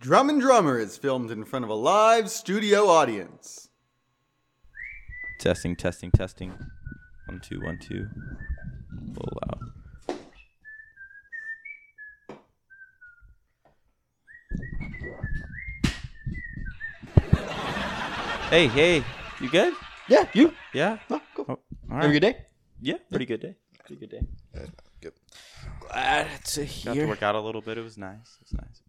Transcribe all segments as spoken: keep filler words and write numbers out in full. Drum and Drummer is filmed in front of a live studio audience. Testing, testing, testing. One, two, one, two. A little loud. Hey, hey, you good? Yeah, you? Yeah. No, cool. Oh, all right. Have a good day? Yeah, pretty good day. Pretty good day. Uh, good. Glad to hear. Got to work out a little bit. It was nice. It was nice.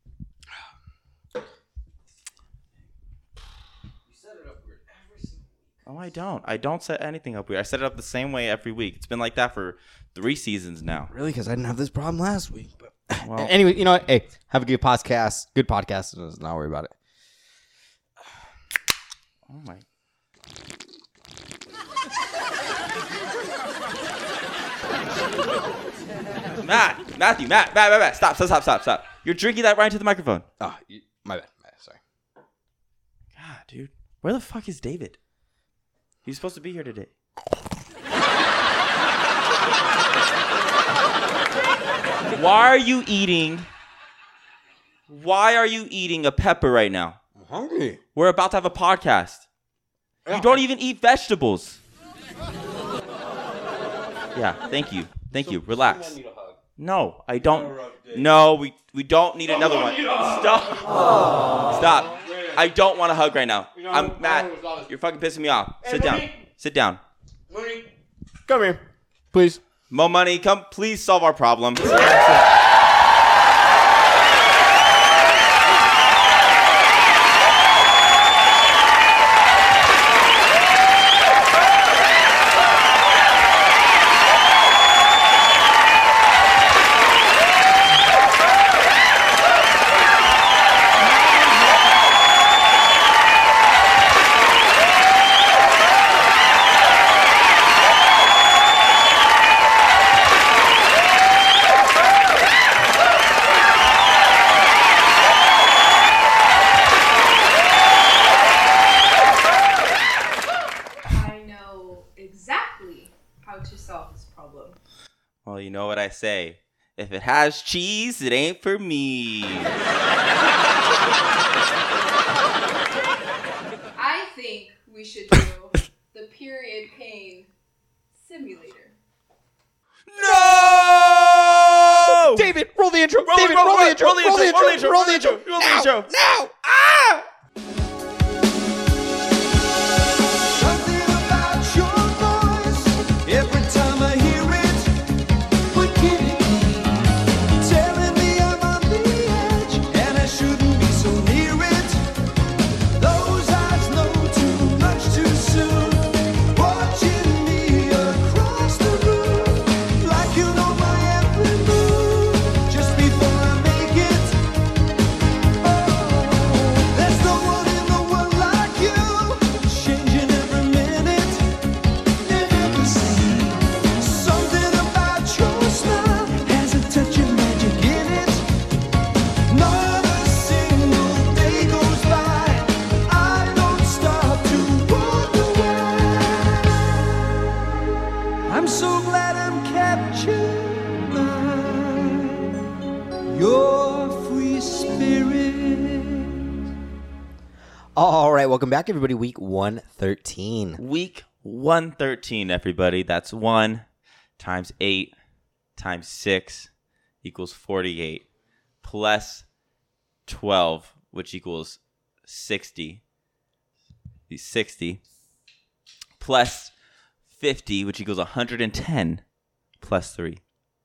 Oh, I don't. I don't set anything up weird. I set it up the same way every week. It's been like that for three seasons now. Really? Because I didn't have this problem last week. But well, anyway, you know what? Hey, have a good podcast. Good podcast. Let's not worry about it. Oh, my. Matt, Matthew, Matt, Matt, Matt, Matt. Stop, stop, stop, stop, stop. You're drinking that right into the microphone. Oh, you, my bad. My bad. Sorry. God, dude. Where the fuck is David? He's supposed to be here today. Why are you eating? Why are you eating a pepper right now? I'm hungry. We're about to have a podcast. Yeah. You don't even eat vegetables. Yeah, thank you. Thank so, you. Relax. Need a hug? No, I don't. No, we we don't need another one. Stop. Stop. I don't want to hug right now. You know, I'm Matt. You're fucking pissing me off. Hey, Sit money. down. Sit down. Money. Come here, please. Mo Money, come. Please solve our problem. Say, if it has cheese, it ain't for me. I think we should do the period pain simulator. No! David, roll the intro. Roll, David, roll, roll, roll, the intro. roll the intro. Roll the intro. Roll the intro. Roll the intro. Roll the intro. Now! now. Ah! Welcome back, everybody. Week one thirteen. Week one thirteen, everybody. That's one times eight times six equals forty-eight plus twelve, which equals sixty. sixty plus fifty, which equals one hundred ten plus three.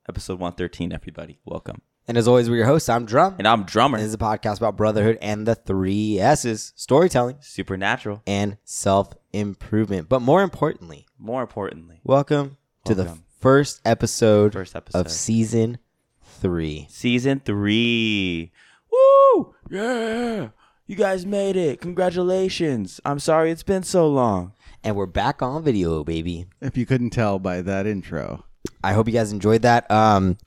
Episode one thirteen, everybody. Welcome. And as always, we're your hosts. I'm Drum. And I'm Drummer. And this is a podcast about brotherhood and the three S's. Storytelling. Supernatural. And self-improvement. But more importantly. More importantly. Welcome, welcome. to the first episode, first episode of Season three. Season three. Woo! Yeah! You guys made it. Congratulations. I'm sorry it's been so long. And we're back on video, baby. If you couldn't tell by that intro. I hope you guys enjoyed that. Um...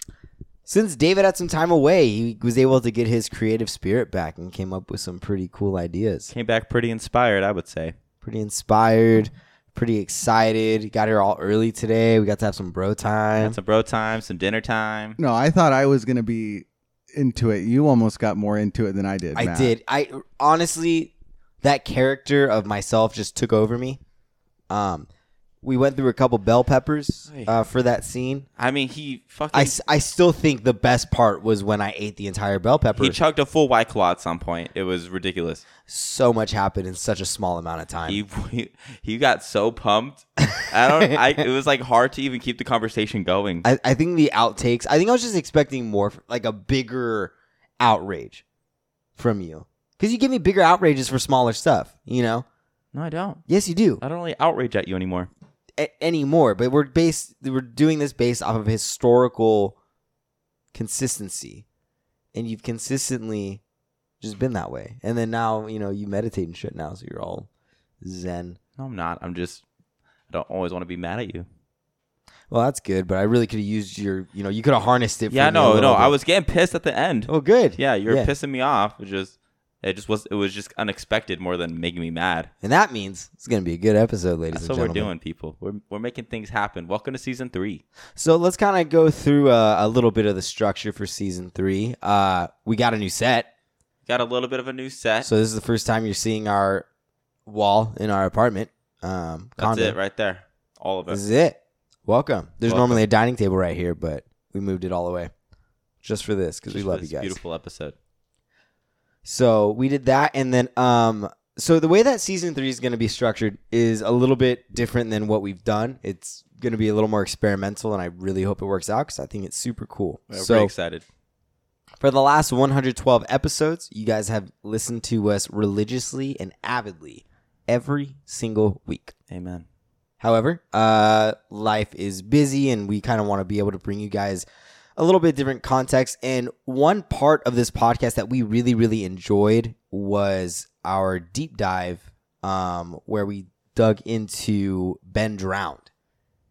Since David had some time away, he was able to get his creative spirit back and came up with some pretty cool ideas. Came back pretty inspired, I would say. Pretty inspired, pretty excited. He got here all early today. We got to have some bro time. Had some bro time, some dinner time. No, I thought I was going to be into it. You almost got more into it than I did. I Matt. did. I honestly, that character of myself just took over me. Um, we went through a couple bell peppers uh, for that scene. I mean, he fucking. I, I still think the best part was when I ate the entire bell pepper. He chugged a full White Claw at some point. It was ridiculous. So much happened in such a small amount of time. He he, he got so pumped. I don't. I it was like hard to even keep the conversation going. I, I think the outtakes. I think I was just expecting more, like a bigger outrage from you, because you give me bigger outrages for smaller stuff. You know. No, I don't. Yes, you do. I don't really outrage at you anymore. anymore but we're based we're doing this based off of historical consistency, and you've consistently just been that way, and then now you know you meditate and shit now, so you're all zen. No, I'm not. I'm just I don't always want to be mad at you. Well, that's good, but I really could have used your you know you could have harnessed it for yeah no no bit. I was getting pissed at the end. Oh good. Yeah, you're yeah. pissing me off. It just It just was. It was just unexpected, more than making me mad. And that means it's going to be a good episode, ladies and gentlemen. That's what we're doing, people. We're we're making things happen. Welcome to season three. So let's kind of go through a, a little bit of the structure for season three. Uh, we got a new set. Got a little bit of a new set. So this is the first time you're seeing our wall in our apartment. Um, That's condo. It right there. All of it. This is it. Welcome. There's Welcome. normally a dining table right here, but we moved it all the way just for this because we love you guys. Beautiful episode. So we did that, and then um, so the way that season three is going to be structured is a little bit different than what we've done. It's going to be a little more experimental, and I really hope it works out because I think it's super cool. I'm so, pretty excited. For the last one hundred twelve episodes, you guys have listened to us religiously and avidly every single week. Amen. However, uh, life is busy, and we kind of want to be able to bring you guys a little bit different context. And one part of this podcast that we really, really enjoyed was our deep dive um, where we dug into Ben Drowned.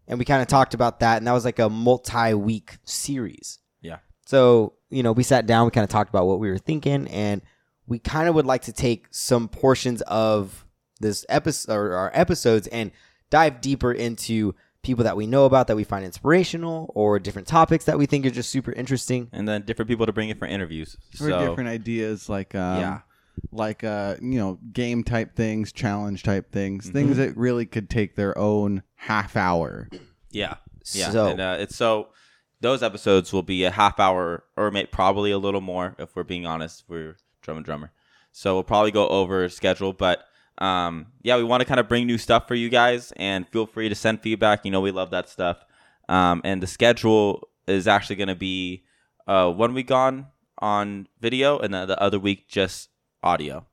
And we kind of talked about that. And that was like a multi-week series. Yeah. So, you know, we sat down, we kind of talked about what we were thinking. And we kind of would like to take some portions of this episode or our episodes and dive deeper into people that we know about that we find inspirational, or different topics that we think are just super interesting, and then different people to bring in for interviews. For so, different ideas, like um, yeah, like uh, you know, game type things, challenge type things, mm-hmm. things that really could take their own half hour. Yeah, yeah. So and, uh, it's so those episodes will be a half hour, or maybe probably a little more if we're being honest. We're Drum and Drummer, so we'll probably go over schedule, but. Um, yeah, we want to kind of bring new stuff for you guys, and feel free to send feedback. You know, we love that stuff. Um, and the schedule is actually going to be uh, one week on on video, and the, the other week just audio.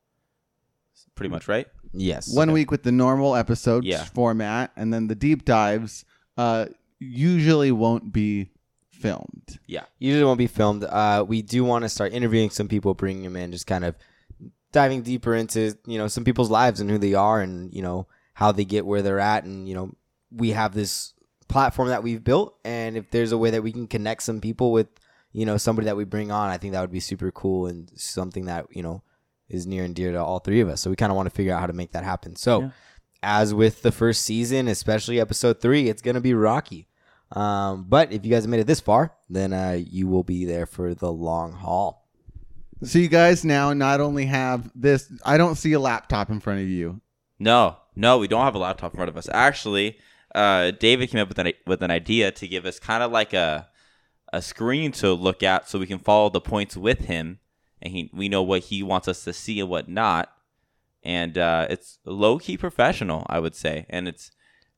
Pretty much, right? Yes. One okay. week with the normal episode yeah. format, and then the deep dives uh, usually won't be filmed. Yeah, usually won't be filmed. Uh, we do want to start interviewing some people, bringing them in, just kind of diving deeper into, you know, some people's lives and who they are, and, you know, how they get where they're at. And, you know, we have this platform that we've built, and if there's a way that we can connect some people with, you know, somebody that we bring on, I think that would be super cool, and something that, you know, is near and dear to all three of us. So we kind of want to figure out how to make that happen. So yeah. as with the first season, especially episode three, it's going to be rocky. Um, but if you guys have made it this far, then uh, you will be there for the long haul. So you guys now not only have this, I don't see a laptop in front of you. No, no, we don't have a laptop in front of us. Actually, uh, David came up with an with an idea to give us kind of like a a screen to look at, so we can follow the points with him, and he we know what he wants us to see and what not. And uh, it's low key professional, I would say, and it's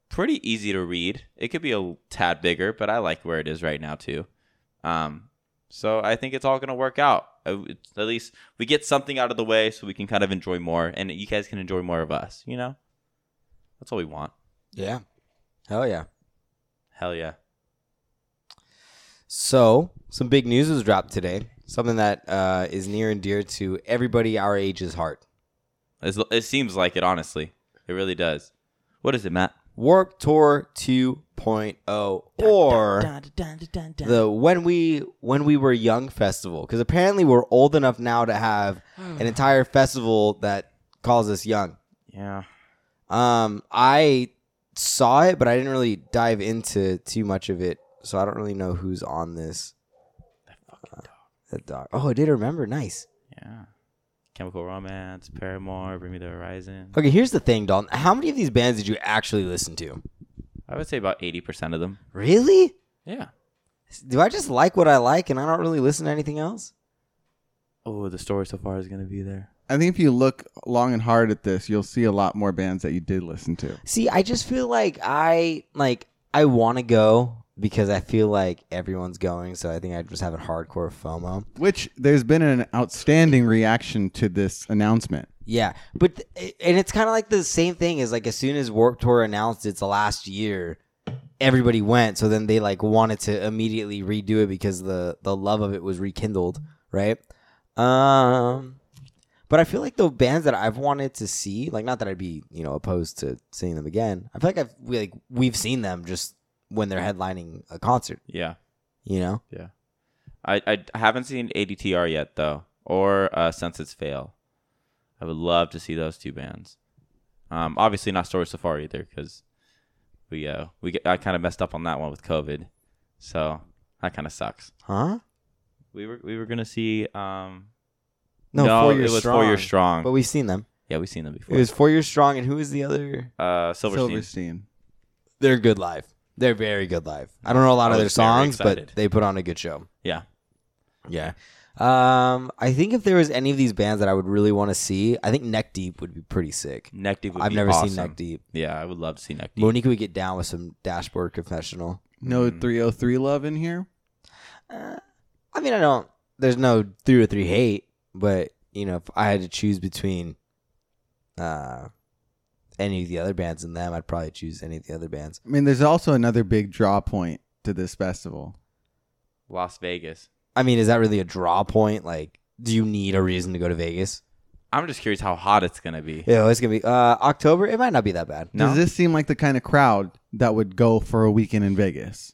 pretty easy to read. It could be a tad bigger, but I like where it is right now too. Um, so I think it's all gonna work out. At least we get something out of the way so we can kind of enjoy more, and you guys can enjoy more of us, you know? That's all we want. Yeah. Hell yeah. Hell yeah. So, some big news was dropped today. Something that uh, is near and dear to everybody our age's heart. It's, it seems like it, honestly. It really does. What is it, Matt? Warped Tour two point oh, or dun, dun, dun, dun, dun, dun. the When We When We Were Young festival, because apparently we're old enough now to have an entire festival that calls us young. Yeah. Um, I saw it, but I didn't really dive into too much of it, so I don't really know who's on this. That fucking dog. The dog. Oh, I did remember. Nice. Yeah. Chemical Romance, Paramore, Bring Me the Horizon. Okay, here's the thing, Dalton. How many of these bands did you actually listen to? I would say about eighty percent of them. Really? Yeah. Do I just like what I like and I don't really listen to anything else? Oh, the story so far is going to be there. I think if you look long and hard at this, you'll see a lot more bands that you did listen to. See, I just feel like I like I want to go because I feel like everyone's going, so I think I just have a hardcore FOMO. Which there's been an outstanding reaction to this announcement. Yeah, but th- and it's kind of like the same thing as like as soon as Warped Tour announced it's the last year, everybody went. So then they like wanted to immediately redo it because the the love of it was rekindled, right? Um, but I feel like the bands that I've wanted to see, like not that I'd be, you know, opposed to seeing them again. I feel like I've we, like we've seen them just when they're headlining a concert. Yeah, you know. Yeah, I I haven't seen A D T R yet though, or uh, Senses Fail. I would love to see those two bands. Um, obviously not Story So Far either because we uh we get, I kind of messed up on that one with COVID, so that kind of sucks. Huh? We were we were gonna see. Um, no, no four years it was strong, four years strong. But we've seen them. Yeah, we've seen them before. It was Four Years Strong, and who was the other? Uh, Silverstein. Silverstein. They're good live. They're very good live. I don't know a lot I of their songs, but they put on a good show. Yeah, yeah. Um, I think if there was any of these bands that I would really want to see, I think Neck Deep would be pretty sick. Neck Deep. Would I've be never awesome. seen Neck Deep. Yeah, I would love to see Neck Deep. Monique would get down with some Dashboard Confessional. No mm. three oh three love in here. Uh, I mean, I don't, there's no three or three hate, but, you know, if I had to choose between uh, any of the other bands and them, I'd probably choose any of the other bands. I mean, there's also another big draw point to this festival. Las Vegas. I mean, is that really a draw point? Like, do you need a reason to go to Vegas? I'm just curious how hot it's going to be. Yeah, it's going to be uh, October. It might not be that bad. No? Does this seem like the kind of crowd that would go for a weekend in Vegas?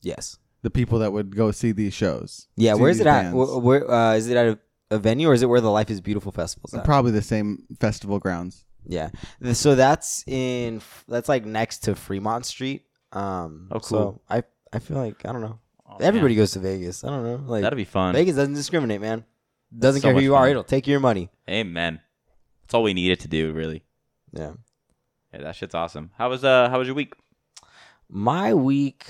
Yes. The people that would go see these shows. Yeah, where is it bands. at? Where, where, uh, is it at a, a venue or is it where the Life is Beautiful festival is at? Probably the same festival grounds. Yeah. So that's in that's like next to Fremont Street. Um, oh, cool. So I, I feel like, I don't know. Oh, Everybody man. goes to Vegas. I don't know. Like, that'd be fun. Vegas doesn't discriminate, man. Doesn't so care who you fun. are. It'll take your money. Amen. That's all we needed to do, really. Yeah. Yeah, that shit's awesome. How was uh? How was your week? My week...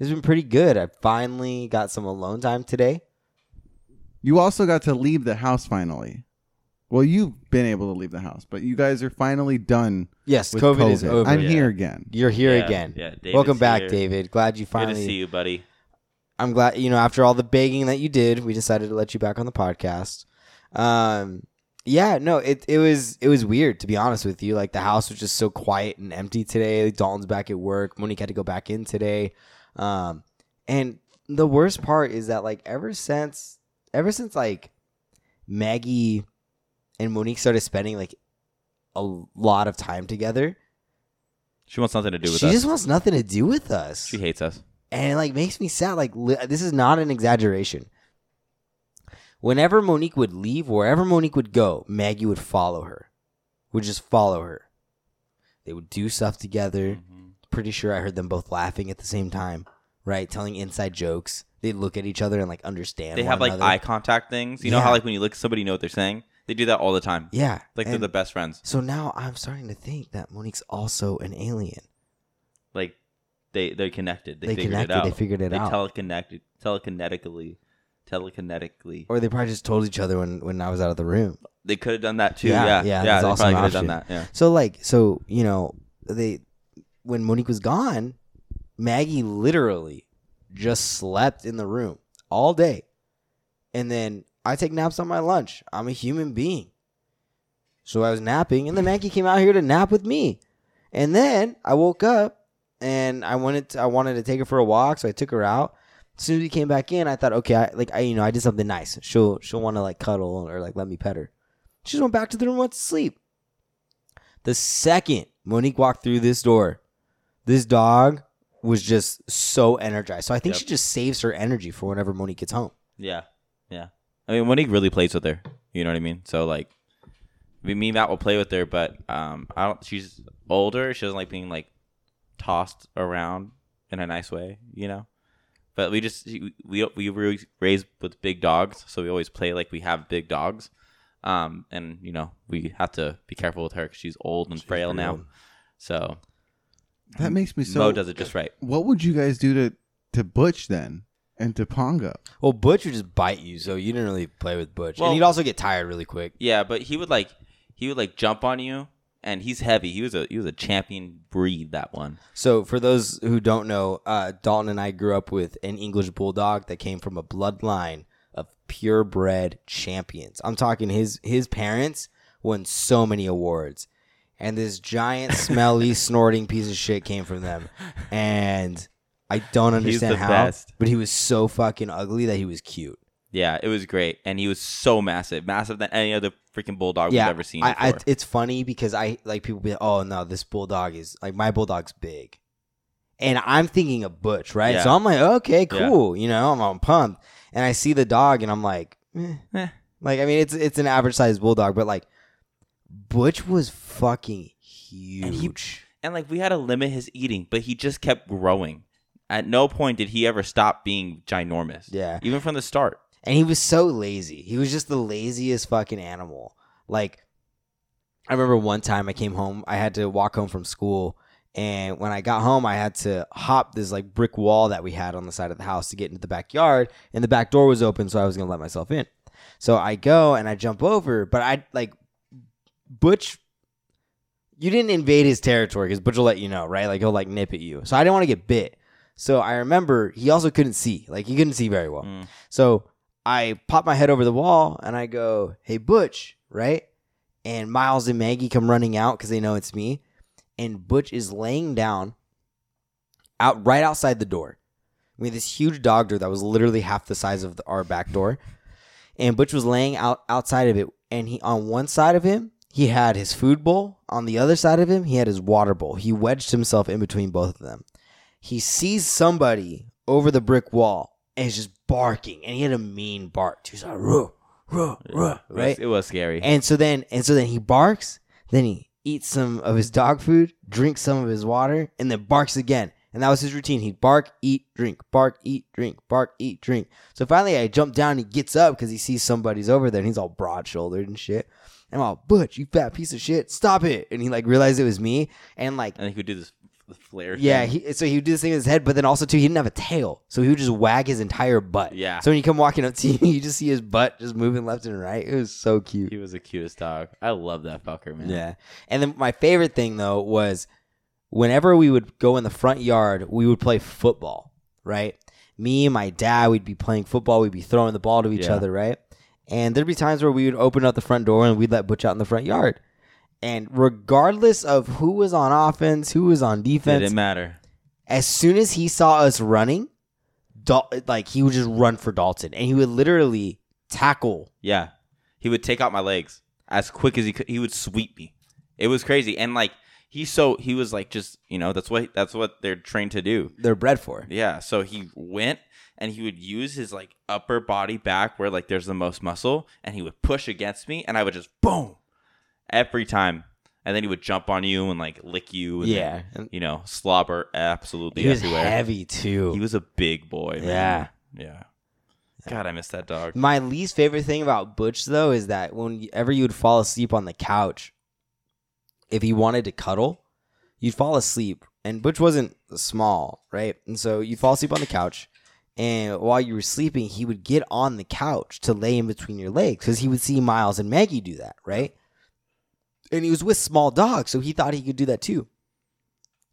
It's been pretty good. I finally got some alone time today. You also got to leave the house finally. Well, you've been able to leave the house, but you guys are finally done. Yes, with COVID, COVID is over. I'm yeah. here again. You're here yeah, again. Yeah, David's Welcome back, here. David. Glad you finally. Good to see you, buddy. I'm glad, you know, after all the begging that you did, we decided to let you back on the podcast. Um, yeah, no, it it was it was weird, to be honest with you. Like, the house was just so quiet and empty today. Dalton's back at work. Monique had to go back in today. Um, and the worst part is that like ever since, ever since like Maggie and Monique started spending like a lot of time together, she wants nothing to do with she us. She just wants nothing to do with us. She hates us. And it like makes me sad. Like li- this is not an exaggeration. Whenever Monique would leave, wherever Monique would go, Maggie would follow her, would just follow her. They would do stuff together. Mm-hmm. Pretty sure I heard them both laughing at the same time, right? Telling inside jokes. They look at each other and like understand. They have like another. eye contact things. You yeah. know how like when you look at somebody, you know what they're saying? They do that all the time. Yeah. Like and they're the best friends. So now I'm starting to think that Monique's also an alien. Like they, they're connected. They, they figured connected, it out. They figured it they out. They teleconnected, telekinetically, telekinetically. Or they probably just told each other when, when I was out of the room. They could have done that too. Yeah. Yeah. yeah, yeah that's they awesome probably could have done that. Yeah. So like, so, you know, they... When Monique was gone, Maggie literally just slept in the room all day. And then I take naps on my lunch. I'm a human being. So I was napping, and then Maggie came out here to nap with me. And then I woke up, and I wanted to, I wanted to take her for a walk, so I took her out. As soon as we came back in, I thought, okay, I, like I, you know, I did something nice. She'll she'll want to like cuddle or like let me pet her. She just went back to the room and went to sleep. The second Monique walked through this door, this dog was just so energized. So I think yep. she just saves her energy for whenever Monique gets home. Yeah. Yeah. I mean, Monique really plays with her. You know what I mean? So, like, me and Matt will play with her, but um, I don't. She's older. She doesn't like being, like, tossed around in a nice way, you know? But we just we we were raised with big dogs, so we always play like we have big dogs. Um, and you know we have to be careful with her because she's old and she's frail now. Old. So that makes me so. Mo does it just right. What would you guys do to to Butch then? And to Pongo. Well, Butch would just bite you, so you didn't really play with Butch. Well, and he'd also get tired really quick. Yeah, but he would like he would like jump on you, and he's heavy. He was a he was a champion breed, that one. So for those who don't know, uh, Dalton and I grew up with an English bulldog that came from a bloodline of purebred champions. I'm talking his his parents won so many awards, and this giant, smelly, snorting piece of shit came from them, and. I don't understand how, best. But he was so fucking ugly that he was cute. Yeah, it was great, and he was so massive, massive than any other freaking bulldog yeah, we've ever seen. I, before. I, it's funny because I like people be like, "Oh no, this bulldog is like my bulldog's big," and I'm thinking of Butch, right? Yeah. So I'm like, "Okay, cool," yeah. you know, I'm, I'm pumped, and I see the dog, and I'm like, eh. Eh. "Like, I mean, it's it's an average sized bulldog, but like, Butch was fucking huge, and, he, and like we had to limit his eating, but he just kept growing." At no point did he ever stop being ginormous. Yeah. Even from the start. And he was so lazy. He was just the laziest fucking animal. Like, I remember one time I came home. I had to walk home from school. And when I got home, I had to hop this, like, brick wall that we had on the side of the house to get into the backyard. And the back door was open, so I was going to let myself in. So I go and I jump over. But I, like, Butch... You didn't invade his territory because Butch will let you know, right? Like, he'll, like, nip at you. So I didn't want to get bit. So I remember he also couldn't see. Like, he couldn't see very well. Mm. So I pop my head over the wall, and I go, "Hey, Butch," right? And Miles and Maggie come running out because they know it's me. And Butch is laying down out right outside the door. We had this huge dog door that was literally half the size of the, our back door. And Butch was laying out outside of it. And he on one side of him, he had his food bowl. On the other side of him, he had his water bowl. He wedged himself in between both of them. He sees somebody over the brick wall and he's just barking, and he had a mean bark. He's like, "Ruh, ruh, ruh," right? It was scary. And so then, and so then he barks. Then he eats some of his dog food, drinks some of his water, and then barks again. And that was his routine. He'd bark, eat, drink, bark, eat, drink, bark, eat, drink. So finally, I jump down. And he gets up because he sees somebody's over there, and he's all broad-shouldered and shit. And I'm all, "Butch, you fat piece of shit! Stop it!" And he like realized it was me, and like, I think we do this. The flare thing. Yeah, he, so he would do this thing with his head, but then also, too, he didn't have a tail, so he would just wag his entire butt. Yeah. So when you come walking up to him, you just see his butt just moving left and right. It was so cute. He was the cutest dog. I love that fucker, man. Yeah. And then my favorite thing, though, was whenever we would go in the front yard, we would play football, right? Me and my dad, we'd be playing football. We'd be throwing the ball to each yeah. other, right? And there'd be times where we would open up the front door and we'd let Butch out in the front yard. And regardless of who was on offense, who was on defense, it didn't matter. As soon as he saw us running, Dal- like he would just run for Dalton, and he would literally tackle. Yeah, he would take out my legs as quick as he could. He would sweep me. It was crazy, and like he so he was like just you know that's what that's what they're trained to do. They're bred for. Yeah. So he went and he would use his like upper body back where like there's the most muscle, and he would push against me, and I would just boom. Every time. And then he would jump on you and, like, lick you. And yeah. Then, you know, slobber absolutely he everywhere. He was heavy, too. He was a big boy, man. Yeah. Yeah. God, I miss that dog. My least favorite thing about Butch, though, is that whenever you would fall asleep on the couch, if he wanted to cuddle, you'd fall asleep. And Butch wasn't small, right? And so you'd fall asleep on the couch. And while you were sleeping, he would get on the couch to lay in between your legs because he would see Miles and Maggie do that, right? And he was with small dogs, so he thought he could do that too.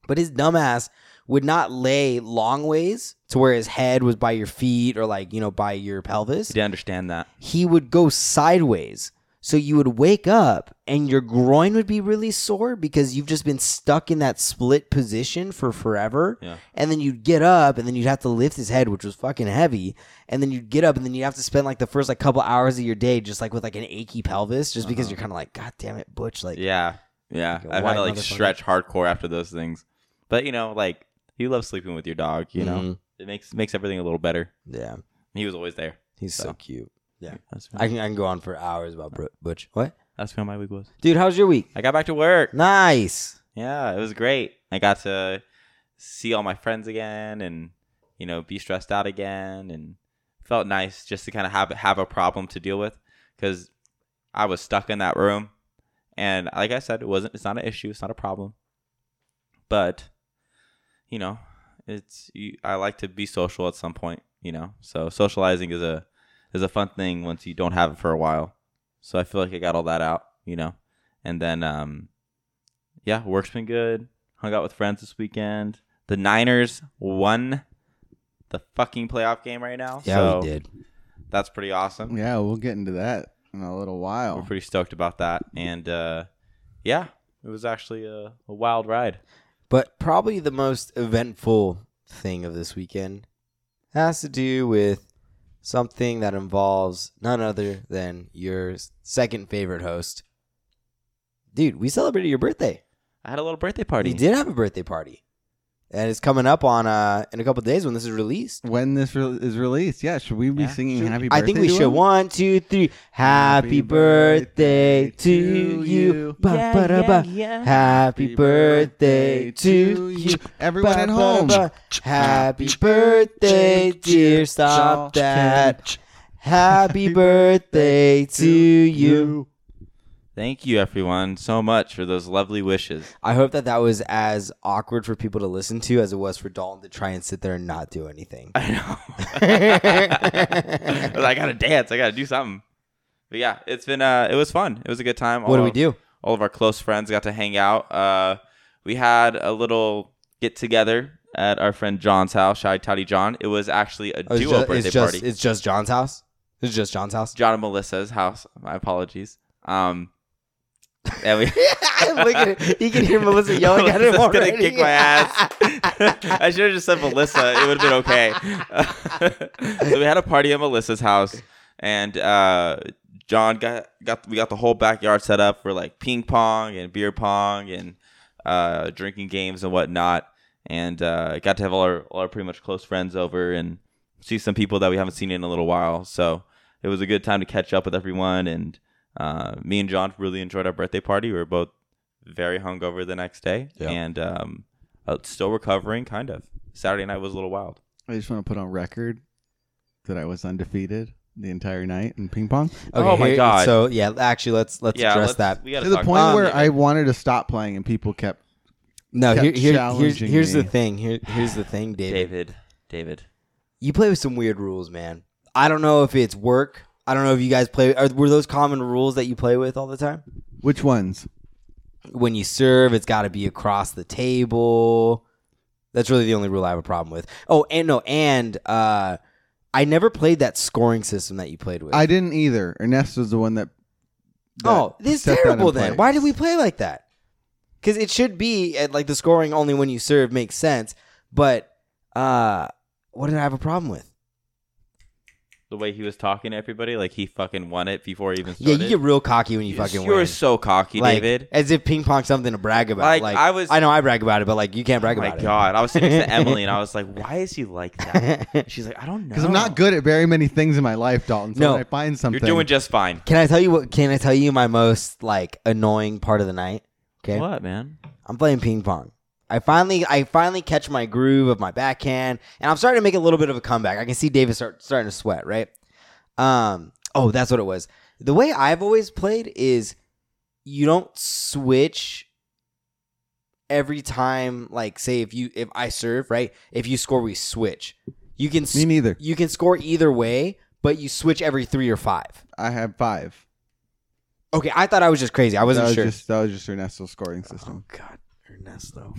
But his dumbass would not lay long ways to where his head was by your feet or like, you know, by your pelvis. He didn't understand that. He would go sideways. So you would wake up and your groin would be really sore because you've just been stuck in that split position for forever. Yeah. And then you'd get up and then you'd have to lift his head, which was fucking heavy. And then you'd get up and then you'd have to spend like the first like couple hours of your day just like with like an achy pelvis just uh-huh. because you're kind of like, God damn it, Butch. Like, yeah. Yeah. Like I've had to like stretch hardcore after those things. But, you know, like you love sleeping with your dog, you mm-hmm. know, it makes makes everything a little better. Yeah. He was always there. He's so, so cute. Yeah, I can I can go on for hours about Butch. What? That's how my week was. Dude, how was your week? I got back to work. Nice. Yeah, it was great. I got to see all my friends again and you know, be stressed out again. And felt nice just to kind of have have a problem to deal with, because I was stuck in that room. And like I said, it wasn't, it's not an issue. It's not a problem. But, you know, it's, you, I like to be social at some point, you know, so socializing is a, is a fun thing once you don't have it for a while. So I feel like I got all that out, you know, and then, um, yeah, work's been good. Hung out with friends this weekend. The Niners won the fucking playoff game right now. Yeah, so we did. That's pretty awesome. Yeah, we'll get into that in a little while. We're pretty stoked about that. And, uh, yeah, it was actually a, a wild ride. But probably the most eventful thing of this weekend has to do with something that involves none other than your second favorite host. Dude, we celebrated your birthday. I had a little birthday party. You did have a birthday party. And it's coming up on uh, in a couple of days when this is released. When this re- is released, yeah. Should we be yeah. singing should happy birthday? I think we to should. Him? One, two, three. Happy birthday to you. Happy birthday to you. Everyone at home. Happy birthday, dear. Stop that. Happy birthday to you. Thank you, everyone, so much for those lovely wishes. I hope that that was as awkward for people to listen to as it was for Dalton to try and sit there and not do anything. I know. I, like, I gotta dance. I gotta do something. But yeah, it's been uh, it was fun. It was a good time. What all did we do? Of, all of our close friends got to hang out. Uh, we had a little get together at our friend John's house. Shy Toddy John. It was actually a oh, duo just, birthday it's just, party. It's just John's house. It's just John's house. John and Melissa's house. My apologies. Um. And we Look at it. You can hear Melissa yelling at him already. Gonna kick my ass. I should have just said Melissa. It would have been okay. So we had a party at Melissa's house, and uh, John got got we got the whole backyard set up for like ping pong and beer pong and uh, drinking games and whatnot, and uh, got to have all our all our pretty much close friends over and see some people that we haven't seen in a little while. So it was a good time to catch up with everyone. And Uh, me and John really enjoyed our birthday party. We were both very hungover the next day, yeah. and um, still recovering, kind of. Saturday night was a little wild. I just want to put on record that I was undefeated the entire night in ping pong. Okay, oh my here, god! So yeah, actually, let's let's yeah, address let's, that we gotta to the point about where it. I wanted to stop playing, and people kept no. Kept here, here, here's here's me. the thing. Here, here's the thing, David. David, David, you play with some weird rules, man. I don't know if it's work. I don't know if you guys play. Are, were those common rules that you play with all the time? Which ones? When you serve, it's got to be across the table. That's really the only rule I have a problem with. Oh, and no, and uh, I never played that scoring system that you played with. I didn't either. Ernesto was the one that. that oh, this is terrible. Then why did we play like that? Because it should be at, like the scoring only when you serve makes sense. But uh, what did I have a problem with? The way he was talking to everybody, like he fucking won it before he even started. Yeah, you get real cocky when you fucking win. You're so cocky, like, David. As if ping pong's something to brag about. Like, like I was, I know I brag about it, but like you can't brag oh about it. My God, I was sitting next to Emily, and I was like, "Why is he like that?" She's like, "I don't know." Because I'm not good at very many things in my life, Dalton. So no, when I find something, you're doing just fine. Can I tell you what? Can I tell you my most like annoying part of the night? Okay, what, man? I'm playing ping pong. I finally I finally catch my groove of my backhand, and I'm starting to make a little bit of a comeback. I can see David start, starting to sweat, right? Um, oh, that's what it was. The way I've always played is you don't switch every time, like, say, if you if I serve, right? If you score, we switch. You can Me neither. You can score either way, but you switch every three or five. I have five. Okay, I thought I was just crazy. I wasn't that was sure. Just, that was just Ernesto's scoring system. Oh, God. Ernesto.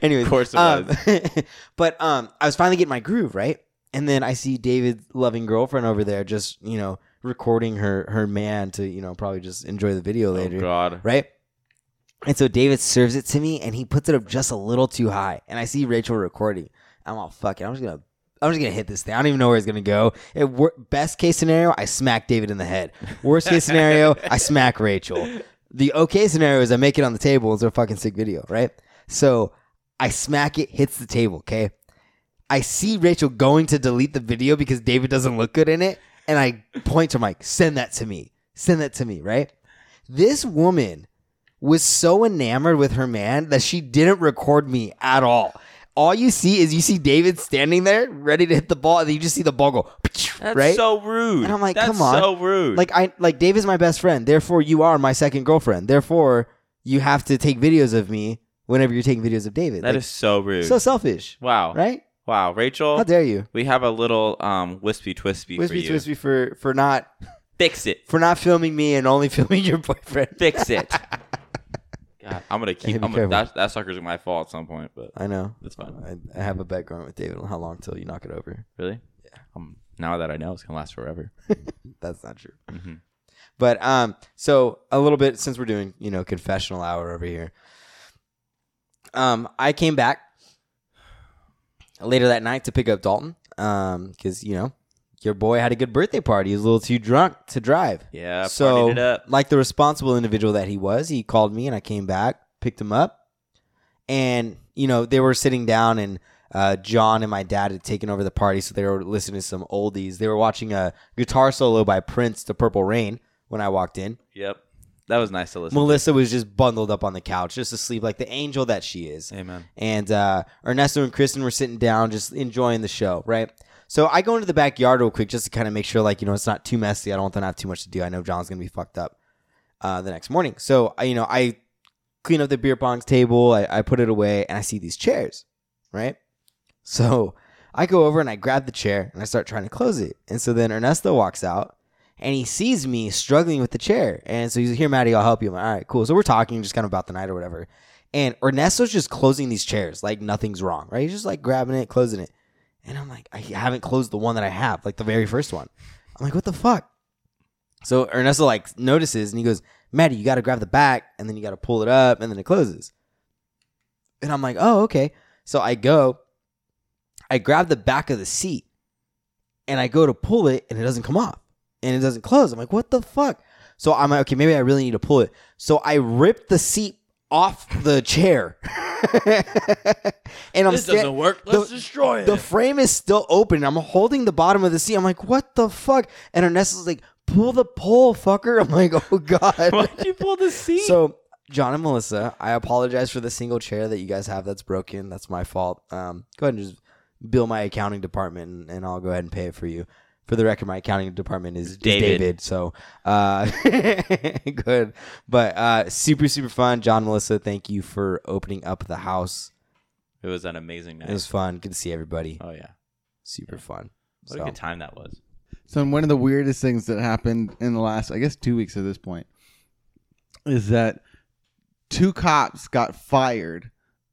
Anyways, of course it um, was. But um, I was finally getting my groove, right? And then I see David's loving girlfriend over there just, you know, recording her her man to, you know, probably just enjoy the video later. Oh, God. Right? And so David serves it to me, and he puts it up just a little too high. And I see Rachel recording. I'm all, fuck it. I'm just going to I'm just going to hit this thing. I don't even know where it's going to go. It wor- best case scenario, I smack David in the head. Worst case scenario, I smack Rachel. The okay scenario is I make it on the table. It's a fucking sick video, right? So I smack it, hits the table, okay? I see Rachel going to delete the video because David doesn't look good in it. And I point to her like, send that to me. Send that to me, right? This woman was so enamored with her man that she didn't record me at all. all you see is you see David standing there ready to hit the ball, and you just see the ball go. That's right? So rude. And I'm like, That's come on. so rude. Like, I, like, David's my best friend. Therefore, you are my second girlfriend. Therefore, you have to take videos of me whenever you're taking videos of David. That like, is so rude. So selfish. Wow. Right? Wow. Rachel. How dare you? We have a little um, wispy twispy wispy for you. Wispy twispy for, for not... Fix it. For not filming me and only filming your boyfriend. Fix it. God, I'm going to keep... I'm gonna, that, that sucker's my fault at some point, but... I know. It's fine. I, I have a bet going with David on how long till you knock it over. Really? Yeah. Um, now that I know, it's going to last forever. That's not true. Mm-hmm. But, um, so, a little bit, since we're doing, you know, confessional hour over here. Um, I came back later that night to pick up Dalton. Um, because, you know... Your boy had a good birthday party. He was a little too drunk to drive. Yeah, so, partied it up. Like the responsible individual that he was, he called me and I came back, picked him up. And, you know, they were sitting down and uh, John and my dad had taken over the party, so they were listening to some oldies. They were watching a guitar solo by Prince to Purple Rain when I walked in. Yep. That was nice to listen Melissa to. Melissa was just bundled up on the couch, just asleep like the angel that she is. Amen. And uh, Ernesto and Kristen were sitting down just enjoying the show, right? So I go into the backyard real quick just to kind of make sure, like, you know, it's not too messy. I don't want them to have too much to do. I know John's going to be fucked up uh, the next morning. So, I, you know, I clean up the beer pong's table. I, I put it away, and I see these chairs, right? So I go over, and I grab the chair, and I start trying to close it. And so then Ernesto walks out, and he sees me struggling with the chair. And so he's like, here, Maddie, I'll help you. I'm like, all right, cool. So we're talking just kind of about the night or whatever. And Ernesto's just closing these chairs like nothing's wrong, right? He's just, like, grabbing it, closing it. And I'm like, I haven't closed the one that I have, like the very first one. I'm like, what the fuck? So Ernesto like notices and he goes, Maddie, you got to grab the back and then you got to pull it up and then it closes. And I'm like, oh, okay. So I go, I grab the back of the seat and I go to pull it and it doesn't come off and it doesn't close. I'm like, what the fuck? So I'm like, okay, maybe I really need to pull it. So I ripped the seat off the chair. And I'm this sta- doesn't work. Let's the, destroy it. The frame is still open. I'm holding the bottom of the seat. I'm like, what the fuck? And Ernesto's like, pull the pole, fucker. I'm like, oh god. Why'd you pull the seat? So John and Melissa, I apologize for the single chair that you guys have that's broken. That's my fault. Um, go ahead and just bill my accounting department, and, and I'll go ahead and pay it for you. For the record, my accounting department is David. Is David so uh, good. But uh, super, super fun. John, Melissa, thank you for opening up the house. It was an amazing night. It was fun. Good to see everybody. Oh, yeah. Super yeah. fun. What so. a good time that was. So one of the weirdest things that happened in the last, I guess, two weeks at this point, is that two cops got fired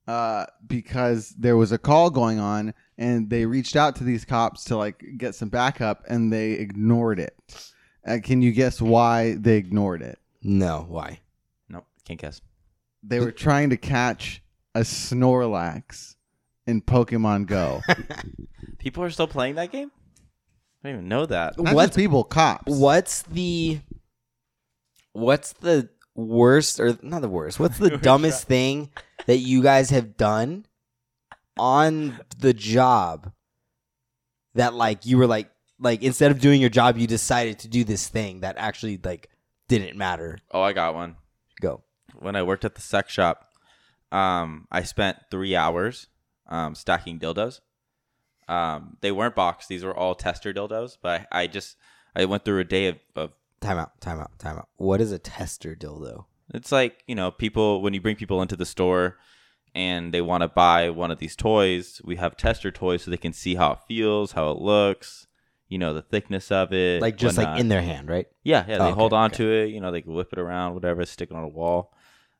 uh, because there was a call going on. And they reached out to these cops to like get some backup, and they ignored it. Uh, can you guess why they ignored it? No, why? Nope, can't guess. They were trying to catch a Snorlax in Pokemon Go. People are still playing that game? I don't even know that. Not what's just people? Cops. What's the? What's the worst, or not the worst? What's the dumbest thing that you guys have done on the job that like you were like like instead of doing your job you decided to do this thing that actually like didn't matter? Oh, I got one. Go. When I worked at the sex shop, um I spent three hours um stacking dildos. Um they weren't boxed, these were all tester dildos, but I, I just I went through a day of, of time out, time out, time out. What is a tester dildo? It's like, you know, people when you bring people into the store and they want to buy one of these toys. We have tester toys so they can see how it feels, how it looks, you know, the thickness of it. Like just whatnot. Like in their hand, right? Yeah, yeah. They oh, okay, hold on okay. to it. You know, they can whip it around, whatever, stick it on a wall.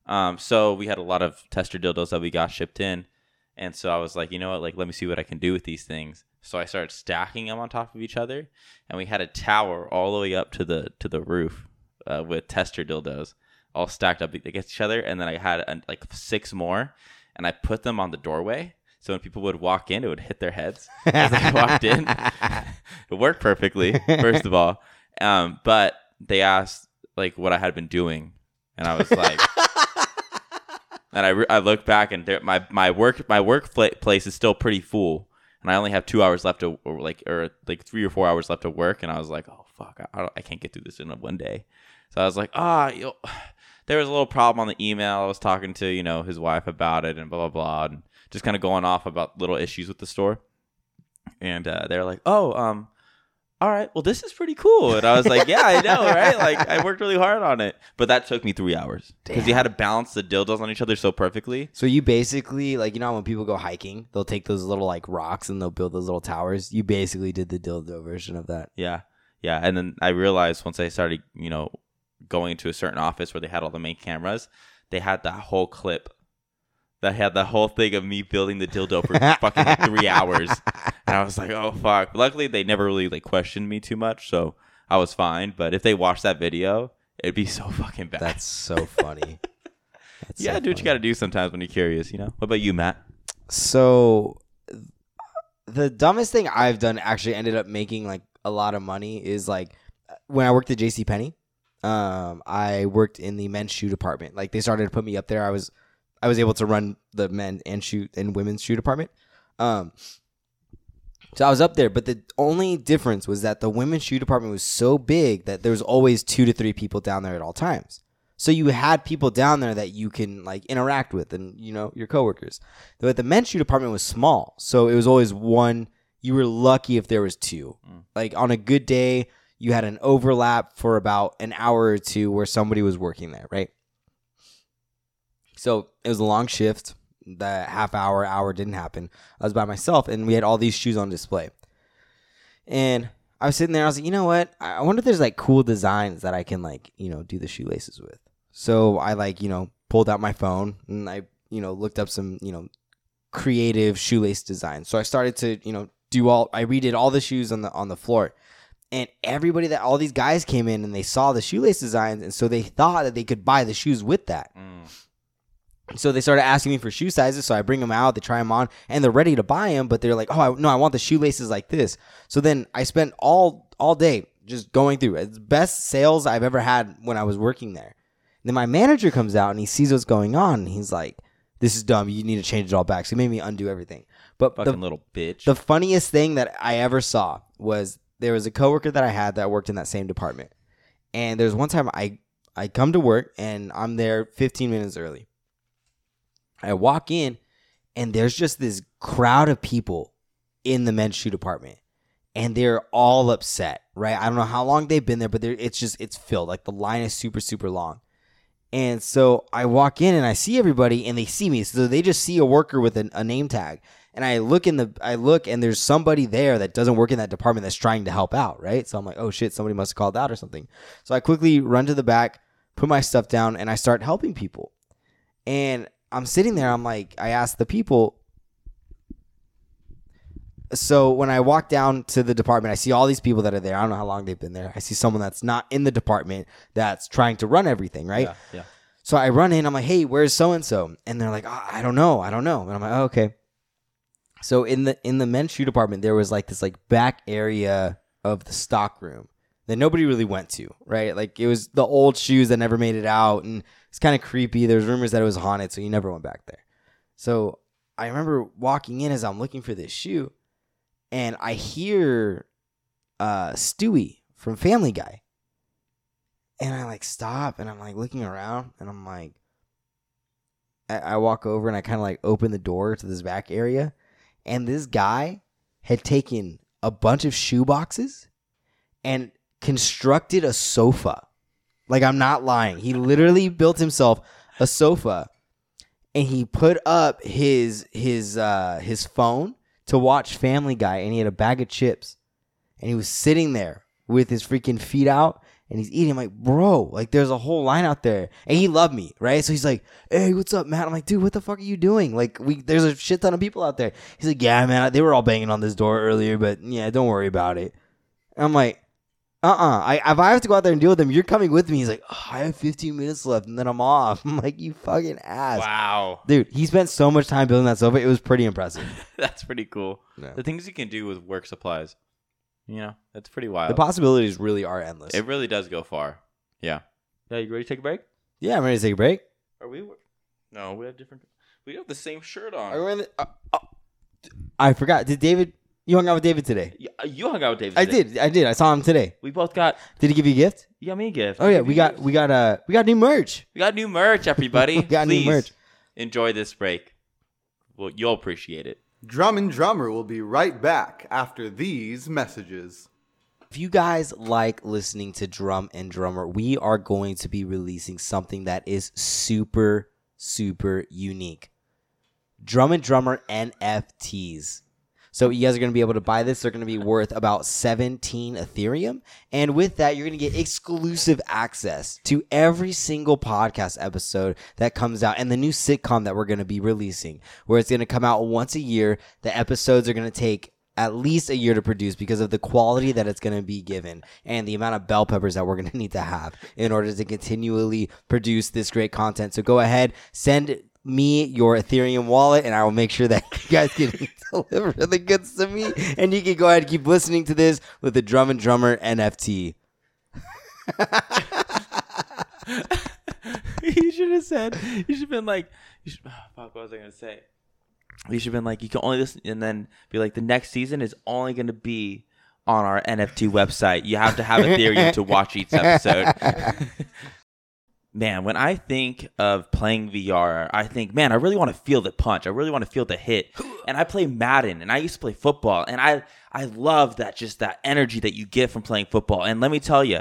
Um, so we had a lot of tester dildos that we got shipped in. And so I was like, you know what? Like, let me see what I can do with these things. So I started stacking them on top of each other. And we had a tower all the way up to the to the roof uh, with tester dildos all stacked up against each other. And then I had uh, like six more. And I put them on the doorway, so when people would walk in, it would hit their heads as they walked in. It worked perfectly, first of all. Um, but they asked, like, what I had been doing. And I was like... and I, re- I looked back, and my my work my workplace is still pretty full. And I only have two hours left to, or like, or like three or four hours left to work. And I was like, oh, fuck, I, don't, I can't get through this in one day. So I was like, ah, oh, you'll... There was a little problem on the email. I was talking to, you know, his wife about it and blah, blah, blah. And just kind of going off about little issues with the store. And uh, they're like, oh, um, all right, well, this is pretty cool. And I was like, yeah, I know, right? Like, I worked really hard on it. But that took me three hours because you had to balance the dildos on each other so perfectly. So you basically, like, you know, when people go hiking, they'll take those little, like, rocks and they'll build those little towers. You basically did the dildo version of that. Yeah. Yeah. And then I realized once I started, you know, going into a certain office where they had all the main cameras, they had that whole clip. That had the whole thing of me building the dildo for fucking like three hours. And I was like, oh, fuck. Luckily, they never really like questioned me too much, so I was fine. But if they watched that video, it'd be so fucking bad. That's so funny. That's yeah, so do what you got to do sometimes when you're curious, you know? What about you, Matt? So the dumbest thing I've done actually ended up making like a lot of money is like when I worked at JCPenney, um, I worked in the men's shoe department. Like they started to put me up there. I was... I was able to run the men and shoot and women's shoe department. Um, so I was up there, but the only difference was that the women's shoe department was so big that there was always two to three people down there at all times. So you had people down there that you can like interact with and, you know, your coworkers. But the men's shoe department was small. So it was always one. You were lucky if there was two. Mm. Like on a good day, you had an overlap for about an hour or two where somebody was working there, right? So it was a long shift. The half hour, hour didn't happen. I was by myself, and we had all these shoes on display. And I was sitting there. I was like, you know what? I wonder if there's, like, cool designs that I can, like, you know, do the shoelaces with. So I, like, you know, pulled out my phone, and I, you know, looked up some, you know, creative shoelace designs. So I started to, you know, do all – I redid all the shoes on the on the floor. And everybody that – all these guys came in, and they saw the shoelace designs, and so they thought that they could buy the shoes with that. Mm. So they started asking me for shoe sizes, so I bring them out, they try them on, and they're ready to buy them, but they're like, oh, I, no, I want the shoelaces like this. So then I spent all all day just going through it. It's best sales I've ever had when I was working there. And then my manager comes out, and he sees what's going on, and he's like, this is dumb, you need to change it all back. So he made me undo everything. But fucking the, little bitch. The funniest thing that I ever saw was there was a coworker that I had that worked in that same department. And there's one time I, I come to work, and I'm there fifteen minutes early. I walk in, and there's just this crowd of people in the men's shoe department, and they're all upset, right? I don't know how long they've been there, but it's just, it's filled. Like, the line is super, super long. And so I walk in, and I see everybody, and they see me. So they just see a worker with a, a name tag. And I look, in the, I look, and there's somebody there that doesn't work in that department that's trying to help out, right? So I'm like, oh, shit, somebody must have called out or something. So I quickly run to the back, put my stuff down, and I start helping people. And I'm sitting there. I'm like, I asked the people. So when I walk down to the department, I see all these people that are there. I don't know how long they've been there. I see someone that's not in the department that's trying to run everything, right? Yeah. yeah. So I run in. I'm like, hey, where's so-and-so? And they're like, oh, I don't know. I don't know. And I'm like, oh, okay. So in the in the men's shoe department, there was like this like back area of the stock room that nobody really went to, right? Like it was the old shoes that never made it out, and it's kind of creepy. There's rumors that it was haunted, so you never went back there. So I remember walking in as I'm looking for this shoe, and I hear uh, Stewie from Family Guy, and I like stop, and I'm like looking around, and I'm like, I, I walk over and I kind of like open the door to this back area, and this guy had taken a bunch of shoe boxes and constructed a sofa. Like, I'm not lying. He literally built himself a sofa, and he put up his his uh, his phone to watch Family Guy, and he had a bag of chips, and he was sitting there with his freaking feet out, and he's eating. I'm like, bro, like, there's a whole line out there, and he loved me, right? So he's like, hey, what's up, Matt? I'm like, dude, what the fuck are you doing? Like, we there's a shit ton of people out there. He's like, yeah, man, they were all banging on this door earlier, but yeah, don't worry about it. And I'm like, Uh-uh. I, if I have to go out there and deal with him, you're coming with me. He's like, oh, I have fifteen minutes left, and then I'm off. I'm like, you fucking ass. Wow. Dude, he spent so much time building that sofa. It was pretty impressive. That's pretty cool. Yeah. The things you can do with work supplies, you know, that's pretty wild. The possibilities really are endless. It really does go far. Yeah. Yeah, you ready to take a break? Yeah, I'm ready to take a break. Are we? No, we have different. We have the same shirt on. Are we in the, uh, oh, I forgot. Did David... You hung out with David today. You hung out with David. I today. did. I did. I saw him today. We both got. Did he give you a gift? He got me a gift. Oh yeah, we got gifts. we got uh we got new merch. We got new merch, everybody. we got Please new merch. Enjoy this break. Well, you'll appreciate it. Drum and Drummer will be right back after these messages. If you guys like listening to Drum and Drummer, we are going to be releasing something that is super, super unique. Drum and Drummer N F Ts. So you guys are going to be able to buy this. They're going to be worth about seventeen Ethereum. And with that, you're going to get exclusive access to every single podcast episode that comes out and the new sitcom that we're going to be releasing, where it's going to come out once a year. The episodes are going to take at least a year to produce because of the quality that it's going to be given and the amount of bell peppers that we're going to need to have in order to continually produce this great content. So go ahead, send me your Ethereum wallet, and I will make sure that you guys can deliver the goods to me, and you can go ahead and keep listening to this with the Drum and Drummer N F T. You should have said, you should have been like, you should, oh, fuck, what was I going to say? You should have been like, you can only listen, and then be like, the next season is only going to be on our N F T website. You have to have Ethereum to watch each episode. Man, when I think of playing V R, I think, man, I really want to feel the punch. I really want to feel the hit. And I play Madden, and I used to play football, and I I love that, just that energy that you get from playing football. And let me tell you,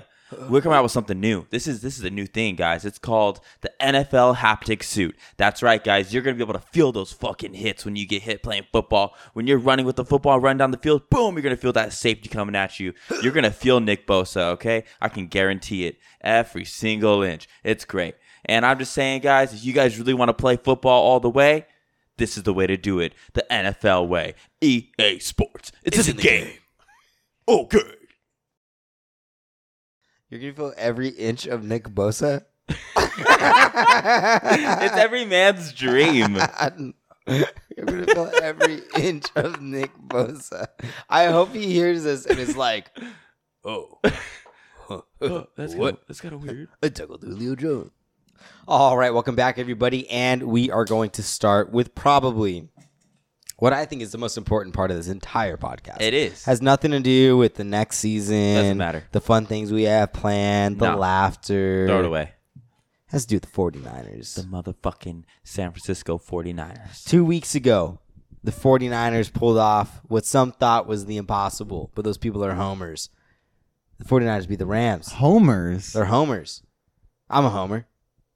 we're coming out with something new. This is this is a new thing, guys. It's called the N F L Haptic Suit. That's right, guys. You're going to be able to feel those fucking hits when you get hit playing football. When you're running with the football, run down the field, boom, you're going to feel that safety coming at you. You're going to feel Nick Bosa, okay? I can guarantee it. Every single inch. It's great. And I'm just saying, guys, if you guys really want to play football all the way, this is the way to do it. The N F L way. E A Sports. It's, it's in the game. game. Okay. You're going to feel every inch of Nick Bosa? It's every man's dream. You're going to feel every inch of Nick Bosa. I hope he hears this and is like, oh. oh that's what? Kinda, that's kind of weird. I tackled Julio Jones. All right, welcome back, everybody. And we are going to start with probably what I think is the most important part of this entire podcast. It is. Has nothing to do with the next season. Doesn't matter. The fun things we have planned, the no. laughter. Throw it away. Has to do with the forty-niners. The motherfucking San Francisco forty-niners. Two weeks ago, the forty-niners pulled off what some thought was the impossible, but those people are homers. The forty-niners beat the Rams. Homers? They're homers. I'm a homer.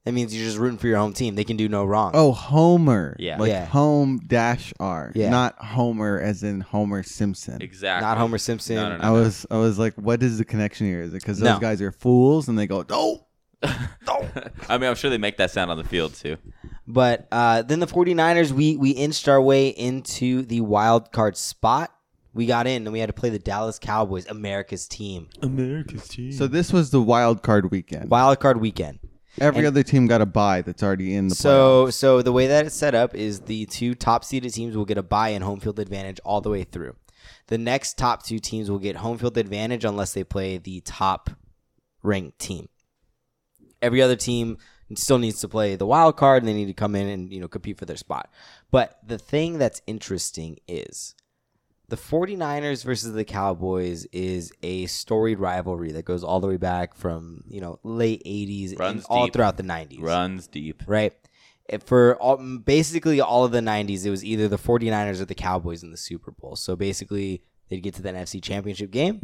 That means you're just rooting for your home team. They can do no wrong. Oh, Homer. Yeah. Like yeah. home dash R. Yeah. Not Homer as in Homer Simpson. Exactly. Not Homer Simpson. No, no, no, I no. was I was like, what is the connection here? Is it because those no. guys are fools and they go, no. no. I mean, I'm sure they make that sound on the field too. But uh, then the forty-niners, we, we inched our way into the wild card spot. We got in, and we had to play the Dallas Cowboys, America's team. America's team. So this was the wild card weekend. Wild card weekend. Every and other team got a bye that's already in the playoffs. So, so the way that it's set up is the two top-seeded teams will get a bye and home field advantage all the way through. The next top two teams will get home field advantage unless they play the top-ranked team. Every other team still needs to play the wild card, and they need to come in and, you know, compete for their spot. But the thing that's interesting is the forty-niners versus the Cowboys is a storied rivalry that goes all the way back from, you know, late eighties and all throughout the nineties. Runs deep. Right? For all, basically all of the nineties, it was either the forty-niners or the Cowboys in the Super Bowl. So basically, they'd get to the N F C Championship game,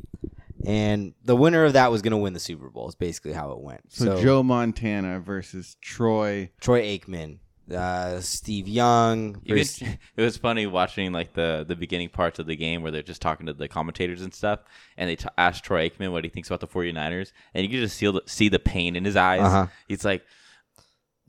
and the winner of that was going to win the Super Bowl is basically how it went. So, so Joe Montana versus Troy. Troy Aikman. Uh, Steve Young. Versus- you could, it was funny watching like the, the beginning parts of the game where they're just talking to the commentators and stuff, and they t- asked Troy Aikman what he thinks about the forty-niners, and you could just see the, see the pain in his eyes. Uh-huh. He's like,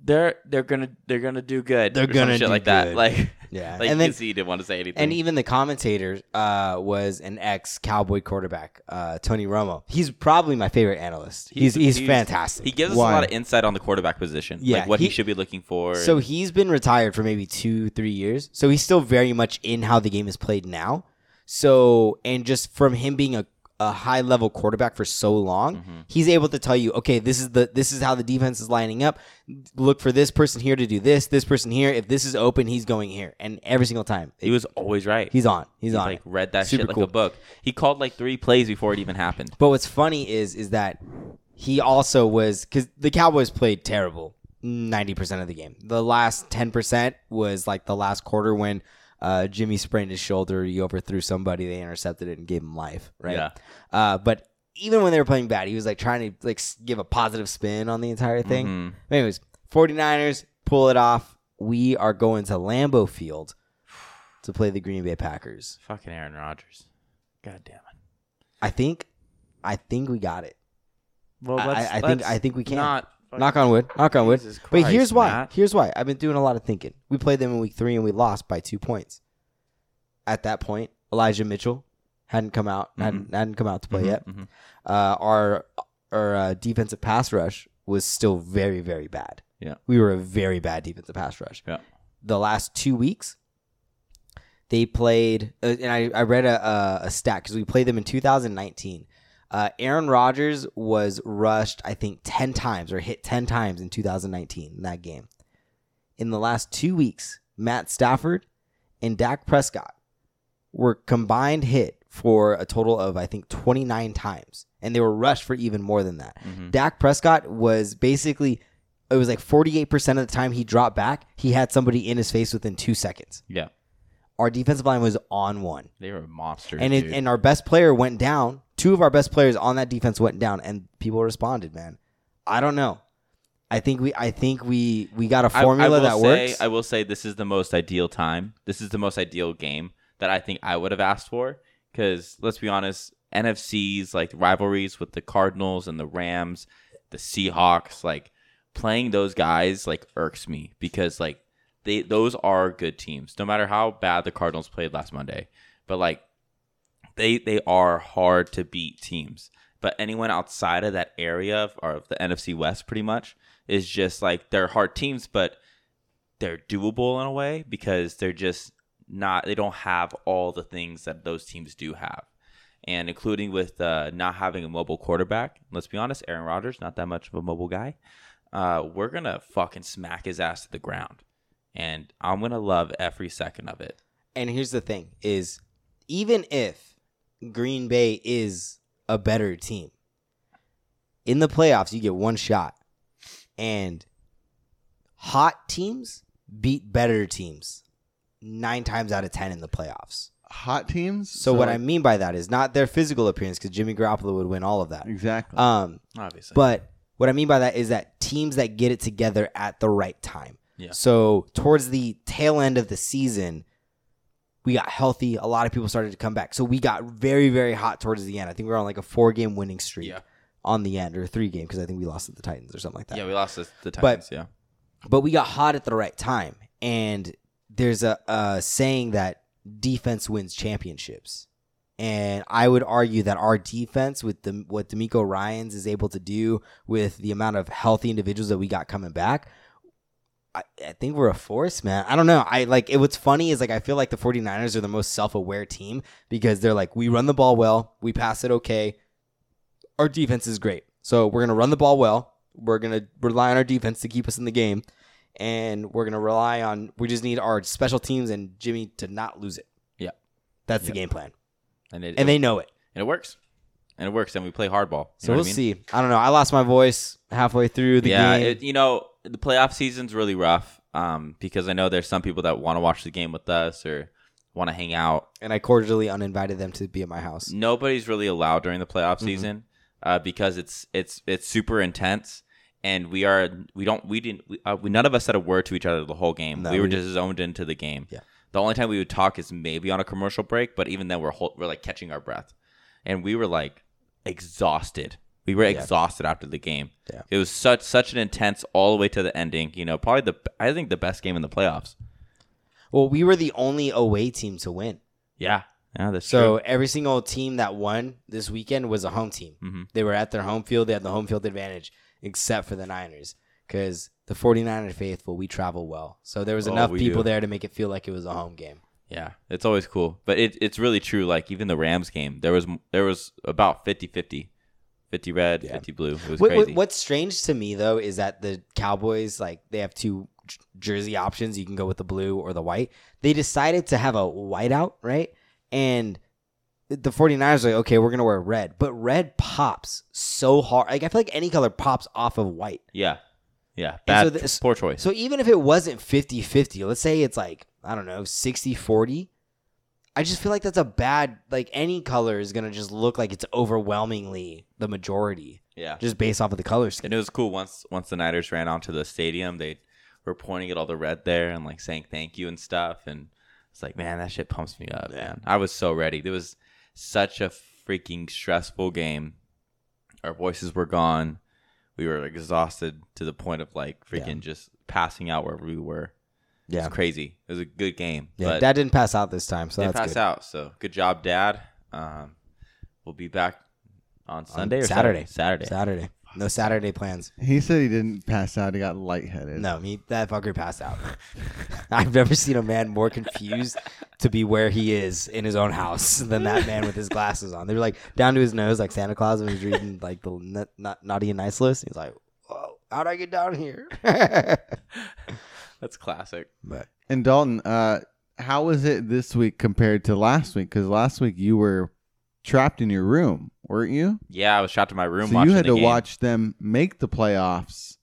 they're they're gonna they're gonna do good. They're gonna do like good. that. Like yeah, like and then, you see, he didn't want to say anything. And even the commentator uh, was an ex Cowboy quarterback, uh, Tony Romo. He's probably my favorite analyst. He's he's, he's, he's fantastic. He gives us Why? a lot of insight on the quarterback position, yeah, like what he, he should be looking for. So he's been retired for maybe two three years. So he's still very much in how the game is played now. So and just from him being a a high level quarterback for so long, mm-hmm. he's able to tell you, okay, this is the this is how the defense is lining up. Look for this person here to do this, this person here. If this is open, he's going here. And every single time, it, he was always right. He's on. He's, he's on. Like it. Read that Super shit like cool. a book. He called like three plays before it even happened. But what's funny is is that he also was because the Cowboys played terrible ninety percent of the game. The last ten percent was like the last quarter when uh, Jimmy sprained his shoulder. He overthrew somebody. They intercepted it and gave him life. Right. Yeah. Uh, but even when they were playing bad, he was like trying to like give a positive spin on the entire thing. Mm-hmm. Anyways, forty-niners pull it off. We are going to Lambeau Field to play the Green Bay Packers. Fucking Aaron Rodgers. God damn it. I think, I think we got it. Well, let's, I, I let's think I think we can. Not Knock on wood. Knock on wood. Christ, but here's why. Matt. Here's why. I've been doing a lot of thinking. We played them in week three and we lost by two points. At that point, Elijah Mitchell hadn't come out. Mm-hmm. Hadn't, hadn't come out to play mm-hmm, yet. Mm-hmm. Uh, our our uh, defensive pass rush was still very very bad. Yeah, we were a very bad defensive pass rush. Yeah. The last two weeks, they played, uh, and I, I read a a, a stat because we played them in two thousand nineteen. Uh, Aaron Rodgers was rushed, I think, ten times or hit ten times in two thousand nineteen in that game. In the last two weeks, Matt Stafford and Dak Prescott were combined hit for a total of, I think, twenty-nine times. And they were rushed for even more than that. Mm-hmm. Dak Prescott was basically, it was like forty-eight percent of the time he dropped back, he had somebody in his face within two seconds. Yeah. Our defensive line was on one. They were monsters, and it, and our best player went down. Two of our best players on that defense went down, and people responded. Man, I don't know. I think we, I think we, we got a formula I, I that say, works. I will say this is the most ideal time. This is the most ideal game that I think I would have asked for. Because let's be honest, N F C's like rivalries with the Cardinals and the Rams, the Seahawks, like playing those guys like irks me because like. They, those are good teams, no matter how bad the Cardinals played last Monday. But, like, they they are hard-to-beat teams. But anyone outside of that area of, or of the N F C West, pretty much, is just, like, they're hard teams, but they're doable in a way because they're just not – they don't have all the things that those teams do have. And including with uh, not having a mobile quarterback, let's be honest, Aaron Rodgers, not that much of a mobile guy, uh, we're going to fucking smack his ass to the ground. And I'm going to love every second of it. And here's the thing is even if Green Bay is a better team, in the playoffs, you get one shot. And hot teams beat better teams nine times out of ten in the playoffs. Hot teams? So, so what I mean by that is not their physical appearance because Jimmy Garoppolo would win all of that. Exactly. Um, Obviously. But what I mean by that is that teams that get it together at the right time. Yeah. So towards the tail end of the season, we got healthy. A lot of people started to come back. So we got very, very hot towards the end. I think we were on like a four-game winning streak yeah. on the end, or three-game, because I think we lost to the Titans or something like that. Yeah, we lost to the Titans, but, yeah. But we got hot at the right time. And there's a, a saying that defense wins championships. And I would argue that our defense, with the, what D'Amico Ryans is able to do with the amount of healthy individuals that we got coming back, I, I think we're a force, man. I don't know. I like it. What's funny is like I feel like the forty-niners are the most self-aware team because they're like, we run the ball well. We pass it okay. Our defense is great. So we're going to run the ball well. We're going to rely on our defense to keep us in the game. And we're going to rely on – we just need our special teams and Jimmy to not lose it. Yeah. That's yep. the game plan. And, it, and it, they know it. And it works. And it works. And we play hardball. So we'll I mean? see. I don't know. I lost my voice halfway through the yeah, game. Yeah, you know – the playoff season's really rough um, because I know there's some people that want to watch the game with us or want to hang out. And I cordially uninvited them to be at my house. Nobody's really allowed during the playoff mm-hmm. season uh, because it's it's it's super intense, and we are we don't we didn't we, uh, we, none of us said a word to each other the whole game. No, we, we were just zoned into the game. Yeah. The only time we would talk is maybe on a commercial break, but even then we're whole, we're like catching our breath, and we were like exhausted. We were yeah. exhausted after the game. Yeah. It was such such an intense all the way to the ending. You know, probably the I think the best game in the playoffs. Well, we were the only away team to win. Yeah, yeah, that's so true. Every single team that won this weekend was a home team. Mm-hmm. They were at their home field. They had the home field advantage, except for the Niners, because the forty-niners faithful, we travel well. So there was oh, enough people do. there to make it feel like it was a home game. Yeah, it's always cool, but it it's really true. Like even the Rams game, there was there was about fifty-fifty. fifty red, yeah. fifty blue. It was what, crazy. What, what's strange to me, though, is that the Cowboys, like, they have two j- jersey options. You can go with the blue or the white. They decided to have a whiteout, right? And the forty-niners are like, okay, we're going to wear red. But red pops so hard. Like, I feel like any color pops off of white. Yeah. Yeah, bad, so the, poor choice. So even if it wasn't fifty-fifty, let's say it's like, I don't know, sixty forty, I just feel like that's a bad, like any color is going to just look like it's overwhelmingly the majority. Yeah. Just based off of the color scheme. And it was cool. Once once the Niners ran onto the stadium, they were pointing at all the red there and like saying thank you and stuff. And it's like, man, that shit pumps me up, man. I was so ready. There was such a freaking stressful game. Our voices were gone. We were exhausted to the point of like freaking yeah. just passing out wherever we were. Yeah. It was crazy. It was a good game. Yeah, but Dad didn't pass out this time, so that's good. Didn't pass out, so good job, Dad. Um, we'll be back on Sunday on or Saturday. Saturday. Saturday. No Saturday plans. He said he didn't pass out. He got lightheaded. No, me that fucker passed out. I've never seen a man more confused to be where he is in his own house than that man with his glasses on. They were like down to his nose, like Santa Claus when he was reading like the na- na- naughty and nice list. He's like, "Whoa, how'd I get down here?" That's classic. But and Dalton, uh, how was it this week compared to last week? Because last week you were trapped in your room, weren't you? Yeah, I was trapped in my room. So watching you had the to game. Watch them make the playoffs.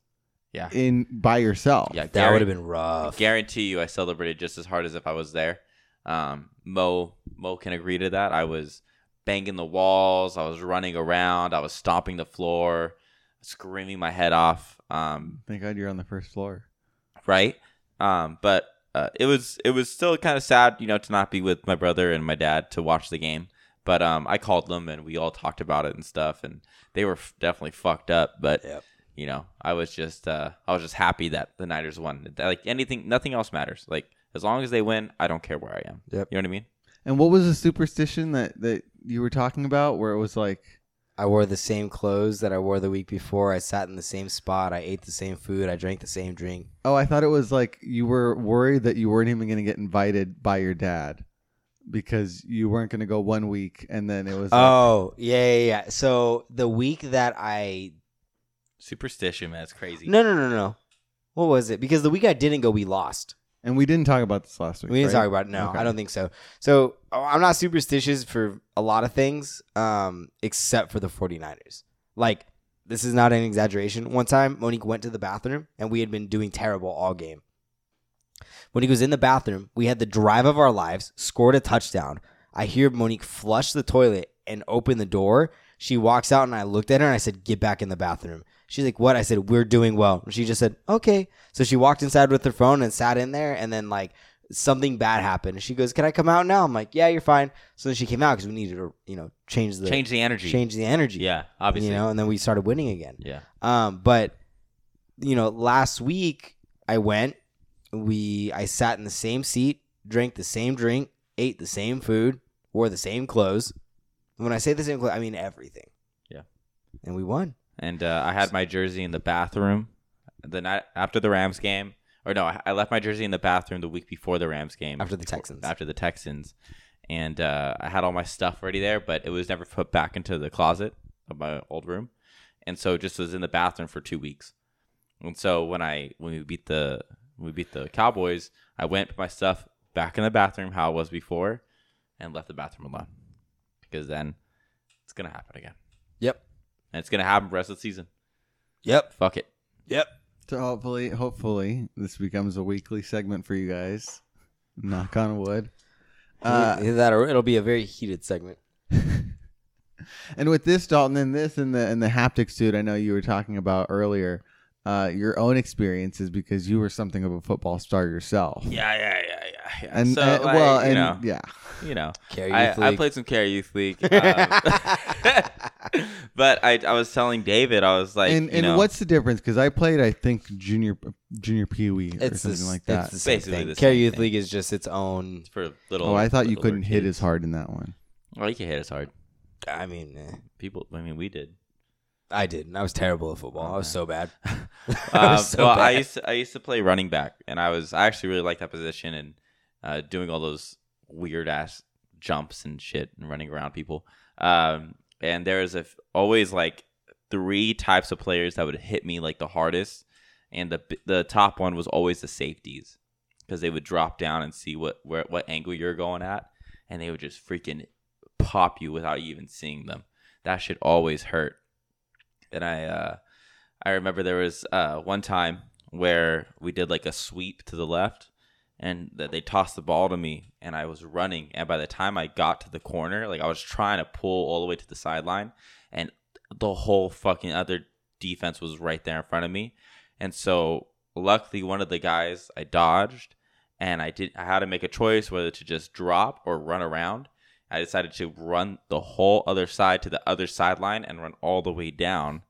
Yeah, in by yourself. Yeah, that guar- would have been rough. I guarantee you, I celebrated just as hard as if I was there. Um, Mo Mo can agree to that. I was banging the walls. I was running around. I was stomping the floor, screaming my head off. Um, Thank God you're on the first floor, right? Um, but uh, it was it was still kind of sad, you know, to not be with my brother and my dad to watch the game. But um, I called them and we all talked about it and stuff, and they were f- definitely fucked up. But yep. you know, I was just uh, I was just happy that the Niners won. Like anything, nothing else matters. Like as long as they win, I don't care where I am. Yep. You know what I mean? And what was the superstition that, that you were talking about, where it was like, I wore the same clothes that I wore the week before. I sat in the same spot. I ate the same food. I drank the same drink. Oh, I thought it was like you were worried that you weren't even going to get invited by your dad because you weren't going to go one week. And then it was. Oh, like- yeah, yeah, yeah. So the week that I. Superstition, man. It's crazy. No, no, no, no. What was it? Because the week I didn't go, we lost. And we didn't talk about this last week. We didn't right? talk about it. No, okay. I don't think so. So I'm not superstitious for a lot of things, um, except for the 49ers. Like, this is not an exaggeration. One time, Monique went to the bathroom, and we had been doing terrible all game. Monique was in the bathroom. We had the drive of our lives, scored a touchdown. I hear Monique flush the toilet and open the door. She walks out, and I looked at her, and I said, "Get back in the bathroom." She's like, "What?" I said, "We're doing well." She just said, "Okay." So she walked inside with her phone and sat in there, and then like something bad happened. She goes, "Can I come out now?" I'm like, "Yeah, you're fine." So then she came out because we needed to, you know, change the change the energy, change the energy. Yeah, obviously. You know, and then we started winning again. Yeah. Um, but you know, last week I went, we I sat in the same seat, drank the same drink, ate the same food, wore the same clothes. And when I say the same clothes, I mean everything. Yeah. And we won. And uh, I had my jersey in the bathroom the night after the Rams game. Or no, I, I left my jersey in the bathroom the week before the Rams game. After the before, Texans. After the Texans. And uh, I had all my stuff already there, but it was never put back into the closet of my old room. And so it just was in the bathroom for two weeks. And so when I when we beat the when we beat the Cowboys, I went put my stuff back in the bathroom how it was before and left the bathroom alone. Because then it's going to happen again. Yep. And it's going to happen for the rest of the season. Yep. Fuck it. Yep. So hopefully, hopefully this becomes a weekly segment for you guys. Knock on wood. Uh, Either that or it'll be a very heated segment. And with this, Dalton, and this and the and the haptic suit I know you were talking about earlier, uh, your own experiences because you were something of a football star yourself. Yeah, yeah, yeah, yeah. yeah. And, so, and like, well, and you know, yeah. You know, I, I played some Care Youth League. Um, But I, I was telling David, I was like, and, you and know, what's the difference? Because I played, I think, junior junior Pee Wee or something the, like that. It's the same basically thing. The same Care Youth thing. League is just its own. It's for little. Oh, I thought you couldn't hit kids as hard in that one. Well, you can hit as hard. I mean, eh. people. I mean, we did. I didn't. I was terrible at football. Okay. I was so bad. I was so um, well, bad. I used to, I used to play running back, and I was I actually really liked that position and uh, doing all those weird ass jumps and shit and running around people. Um, And there is a, always like three types of players that would hit me like the hardest, and the the top one was always the safeties because they would drop down and see what where what angle you're going at, and they would just freaking pop you without you even seeing them. That shit always hurt. And I uh, I remember there was uh, one time where we did like a sweep to the left, and they tossed the ball to me, and I was running. And by the time I got to the corner, like I was trying to pull all the way to the sideline, and the whole fucking other defense was right there in front of me. And so luckily, one of the guys I dodged, and I did. I had to make a choice whether to just drop or run around. I decided to run the whole other side to the other sideline and run all the way down.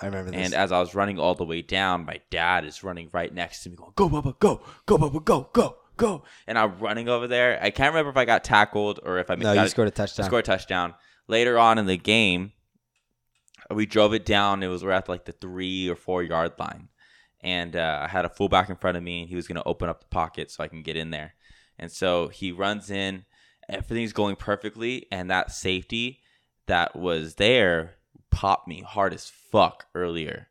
I remember this. And as I was running all the way down, my dad is running right next to me going, go, Bubba, go, go, Bubba, go, go, go. And I'm running over there. I can't remember if I got tackled or if I made No, you scored a touchdown. I scored a touchdown. Later on in the game, we drove it down. It was we're at like the three or four yard line. And uh, I had a fullback in front of me, and he was going to open up the pocket so I can get in there. And so he runs in. Everything's going perfectly, and that safety that was there popped me hard as fuck earlier.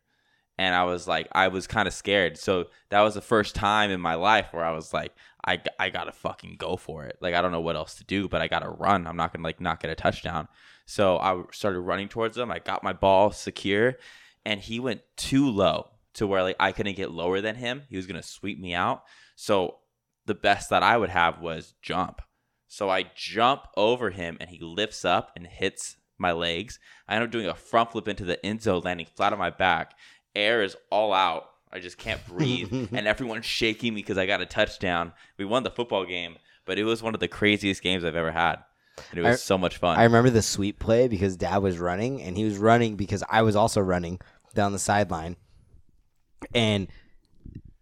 And I was like, I was kind of scared. So that was the first time in my life where I was like, I, I got to fucking go for it. Like, I don't know what else to do, but I got to run. I'm not going to, like, not get a touchdown. So I started running towards him. I got my ball secure, and he went too low to where, like, I couldn't get lower than him. He was going to sweep me out. So the best that I would have was jump. So I jump over him, and he lifts up and hits my legs. I end up doing a front flip into the end zone, landing flat on my back. Air is all out. I just can't breathe. And everyone's shaking me because I got a touchdown. We won the football game, but it was one of the craziest games I've ever had. And it was I, so much fun. I remember the sweep play because Dad was running, and he was running because I was also running down the sideline. And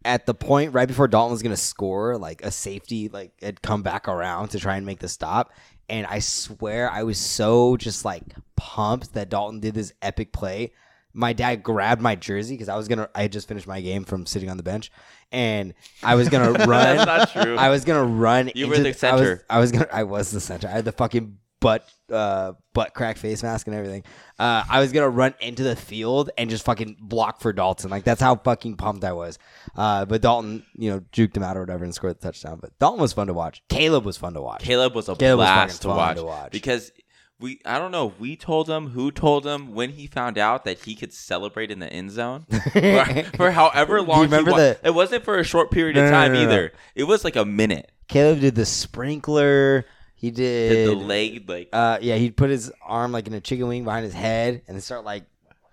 at the point right before Dalton was going to score, like a safety like had come back around to try and make the stop. And I swear I was so just like pumped that Dalton did this epic play. My dad grabbed my jersey because I was going to – I had just finished my game from sitting on the bench. And I was going to run. That's not true. I was going to run. You into, were the center. I was, I was gonna. I was the center. I had the fucking butt uh, butt crack face mask and everything. Uh, I was going to run into the field and just fucking block for Dalton. Like, that's how fucking pumped I was. Uh, but Dalton, you know, juked him out or whatever and scored the touchdown. But Dalton was fun to watch. Caleb was fun to watch. Caleb was a Caleb blast was to, watch to watch. Because we, I don't know if we told him, who told him, when he found out that he could celebrate in the end zone. for, for however long he the... It wasn't for a short period no, of time no, no, no, either. No. It was like a minute. Caleb did the sprinkler. He did, did the leg, like uh, yeah. He'd put his arm like in a chicken wing behind his head, and start like,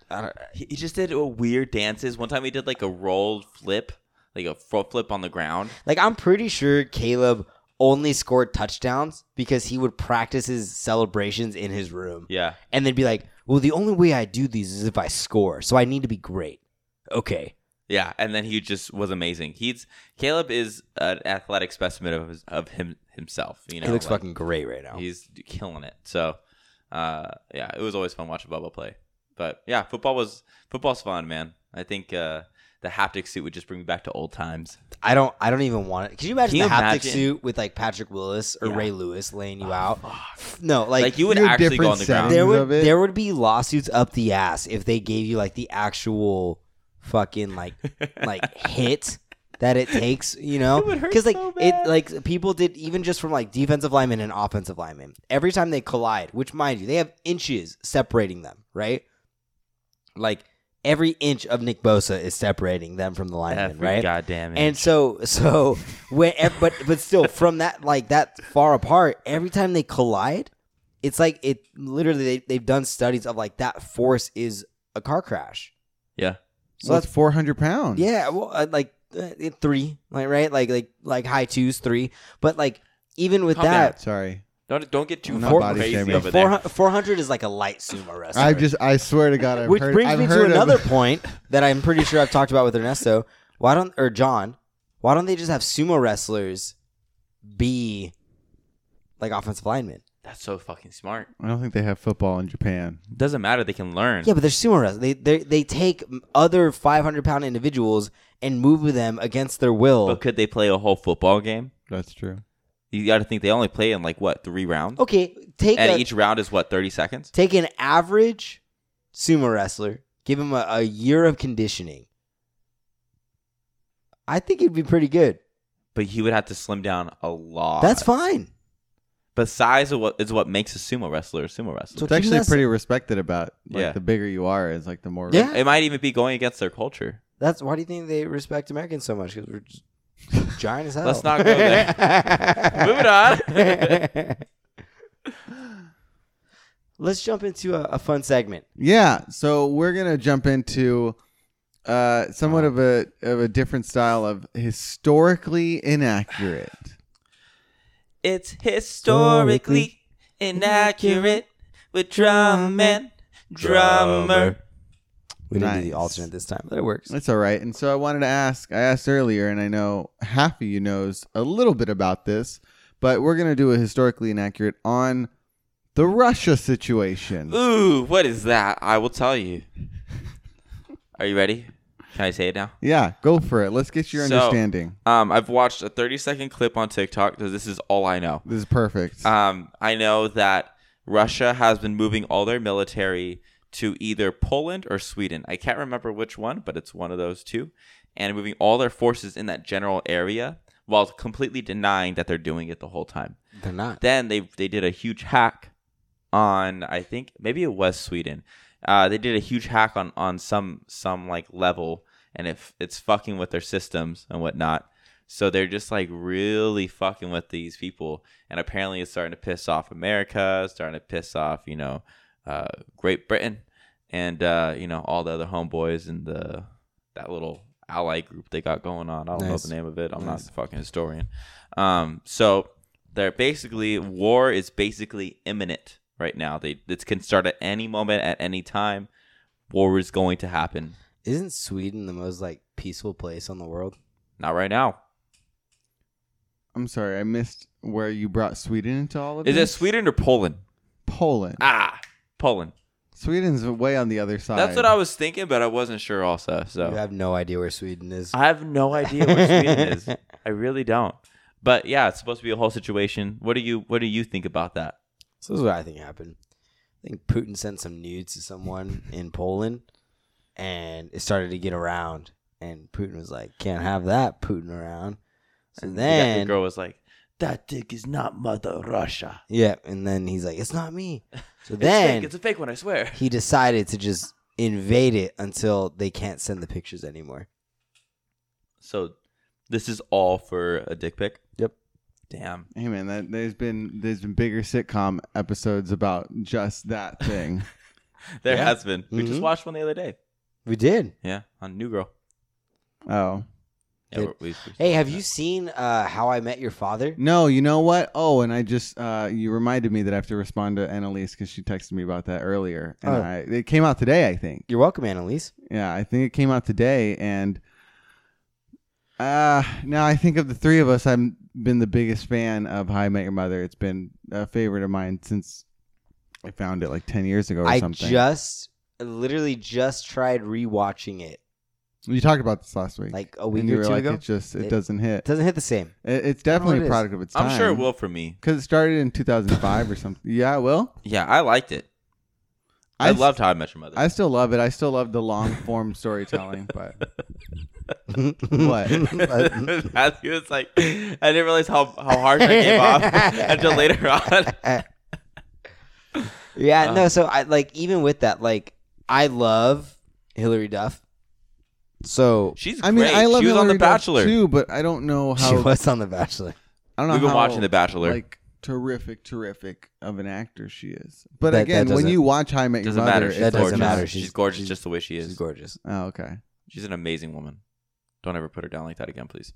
I don't. He just did weird dances. One time he did like a roll flip, like a front flip on the ground. Like, I'm pretty sure Caleb only scored touchdowns because he would practice his celebrations in his room. Yeah, and then be like, well, the only way I do these is if I score, so I need to be great. Okay. Yeah, and then he just was amazing. He's Caleb is an athletic specimen of his, of him himself. You know, he looks like, fucking great right now. He's killing it. So, uh, yeah, it was always fun watching Bubba play. But yeah, football was football's fun, man. I think uh, the haptic suit would just bring me back to old times. I don't, I don't even want it. Could you imagine Can the you haptic imagine? suit with like Patrick Willis or yeah. Ray Lewis laying you oh, out? Fuck. No, like, like you would actually go on the ground. There would there would be lawsuits up the ass if they gave you like the actual fucking like like hit that it takes, you know, because like so it like people did even just from like defensive linemen and offensive linemen every time they collide, which mind you they have inches separating them, right? Like every inch of Nick Bosa is separating them from the linemen, every right goddamn inch. And so so when but but still from that like that far apart every time they collide, it's like it literally they, they've done studies of like that force is a car crash. Yeah. So well, that's four hundred pounds. Yeah, well, uh, like uh, three, like right, like like like high twos, three. But like even with Calm that, down. sorry, don't don't get too four, crazy over there. four hundred is like a light sumo wrestler. I just, I swear to God, I've which heard, brings I've me heard to another point that I'm pretty sure I've talked about with Ernesto. Why don't or John? Why don't they just have sumo wrestlers be like offensive linemen? That's so fucking smart. I don't think they have football in Japan. Doesn't matter. They can learn. Yeah, but they're sumo wrestlers. They they take other five hundred pound individuals and move them against their will. But could they play a whole football game? That's true. You got to think they only play in like, what, three rounds? Okay. take And a, each round is, what, thirty seconds? Take an average sumo wrestler. Give him a, a year of conditioning. I think it'd be pretty good. But he would have to slim down a lot. That's fine. But size is what, is what makes a sumo wrestler a sumo wrestler. So it's actually that's, pretty respected about like, yeah. the bigger you are is like the more... Yeah. It might even be going against their culture. That's why do you think they respect Americans so much? Because we're just giant as hell. Let's not go there. Moving on. Let's jump into a, a fun segment. Yeah. So we're going to jump into uh, somewhat oh. of a of a different style of historically inaccurate. It's historically inaccurate with Drum and Drummer. We didn't nice. do the alternate this time, but it works. That's all right. And so I wanted to ask, I asked earlier, and I know half of you knows a little bit about this, but we're going to do a historically inaccurate on the Russia situation. Ooh, what is that? I will tell you. Are you ready? Can I say it now? Yeah, go for it. Let's get your so, understanding. Um, I've watched a thirty-second clip on TikTok. This is all I know. This is perfect. Um, I know that Russia has been moving all their military to either Poland or Sweden. I can't remember which one, but it's one of those two. And moving all their forces in that general area while completely denying that they're doing it the whole time. They're not. Then they they did a huge hack on, I think, maybe it was Sweden. Uh, they did a huge hack on, on some some like level, and if it, it's fucking with their systems and whatnot. So they're just like really fucking with these people, and apparently it's starting to piss off America, starting to piss off you know, uh, Great Britain, and uh, you know all the other homeboys and the that little ally group they got going on. I don't nice. know the name of it. I'm nice. not a fucking historian. Um, so they're basically war is basically imminent. Right now, they it can start at any moment, at any time. War is going to happen. Isn't Sweden the most like peaceful place on the world? Not right now. I'm sorry, I missed where you brought Sweden into all of this. Is it Sweden or Poland? Poland. Ah, Poland. Sweden's way on the other side. That's what I was thinking, but I wasn't sure. Also, so you have no idea where Sweden is. I have no idea where Sweden is. I really don't. But yeah, it's supposed to be a whole situation. What do you What do you think about that? So this is what I think happened. I think Putin sent some nudes to someone in Poland, and it started to get around. And Putin was like, "Can't have that Putin around." So and then the girl was like, "That dick is not Mother Russia." Yeah, and then he's like, "It's not me." So it's then fake. It's a fake one, I swear. He decided to just invade it until they can't send the pictures anymore. So this is all for a dick pic. Yep. Damn. Hey man, that, there's been there's been bigger sitcom episodes about just that thing. There yeah. has been. Mm-hmm. We just watched one the other day. We did. Yeah, on New Girl. Oh. Yeah, we're, we, we're hey, have that. you seen uh, How I Met Your Father? No, you know what? Oh, and I just uh, you reminded me that I have to respond to Annalise because she texted me about that earlier, and oh. I, it came out today. I think. You're welcome, Annalise. Yeah, I think it came out today, and. Uh, now I think of the three of us, I've been the biggest fan of How I Met Your Mother. It's been a favorite of mine since I found it like ten years ago or I something. I just, literally just tried rewatching it. You talked about this last week. Like a week and you or were two like, ago? It just, it, it doesn't hit. It doesn't hit the same. It, it's definitely it a product is. of its time. I'm sure it will for me. Because it started in two thousand five or something. Yeah, it will? Yeah, I liked it. I, I loved How I Met Your Mother. I still love it. I still love the long-form storytelling, but... What? Matthew was like, I didn't realize how, how harsh I came off until later on. Yeah, um, no, so, I like, even with that, like, I love Haley Duff. So... She's great. I mean, I love she was Hillary on The Bachelor. Duff too, but I don't know how... She was on The Bachelor. I don't know We've been how, watching The Bachelor. Like, terrific, terrific of an actor she is. But that, again, that when you watch How I Met Your Mother, matter. That gorgeous. doesn't matter. She's, she's gorgeous she's, just the way she is. She's gorgeous. Oh, okay. She's an amazing woman. Don't ever put her down like that again, please.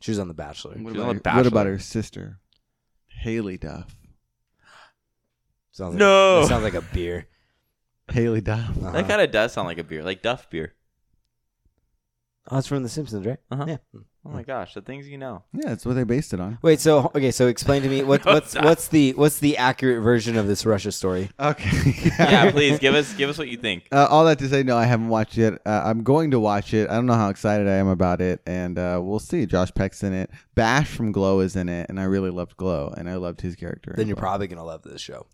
She was on The Bachelor. What, about, on the Bachelor. What about her sister, Haley Duff? Sounds like no, a, that sounds like a beer. Haley Duff. Uh-huh. That kind of does sound like a beer, like Duff beer. Oh, it's from The Simpsons, right? Uh huh. Yeah. Oh my gosh, the things you know. Yeah, that's what they based it on. Wait, so okay, so explain to me what, no, what's stop. what's the what's the accurate version of this Russia story? Okay, yeah. yeah, please give us give us what you think. Uh, all that to say, no, I haven't watched it. Uh, I'm going to watch it. I don't know how excited I am about it, and uh, we'll see. Josh Peck's in it. Bash from Glow is in it, and I really loved Glow, and I loved his character. Then you're Glow. probably gonna love this show.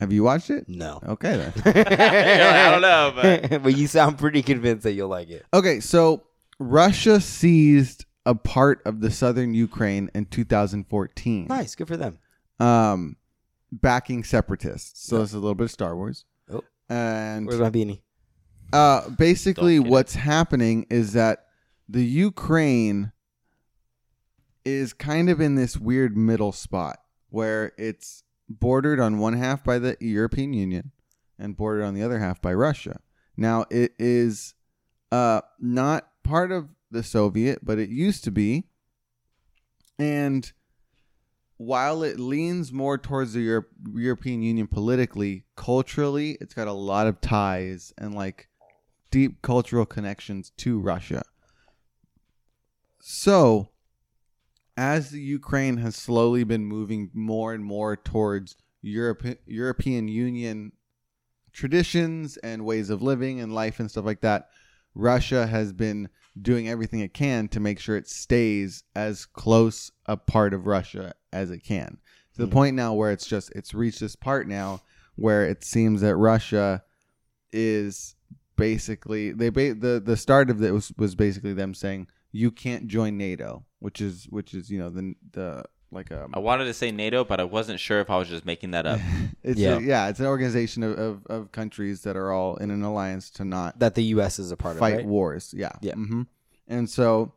Have you watched it? No. Okay then. I don't know, but but you sound pretty convinced that you'll like it. Okay, so. Russia seized a part of the southern Ukraine in two thousand fourteen. Nice. Good for them. um, backing separatists. So yep. This is a little bit of Star Wars. Oh. And where's my beanie? Uh, basically, what's happening is that the Ukraine is kind of in this weird middle spot where it's bordered on one half by the European Union and bordered on the other half by Russia. Now, it is uh, not part of the Soviet, but it used to be. And while it leans more towards the Europe, European Union politically, culturally, it's got a lot of ties and like deep cultural connections to Russia. So as the Ukraine has slowly been moving more and more towards Europe, European Union traditions and ways of living and life and stuff like that, Russia has been doing everything it can to make sure it stays as close a part of Russia as it can, to the mm. point now where it's just, it's reached this part now where it seems that Russia is basically, they ba- the the start of it was, was basically them saying you can't join NATO, which is which is you know the the like a, I wanted to say NATO, but I wasn't sure if I was just making that up. It's yeah. A, yeah, it's an organization of, of, of countries that are all in an alliance to not... That the U S is a part fight of, Fight wars, yeah. yeah. Mm-hmm. And so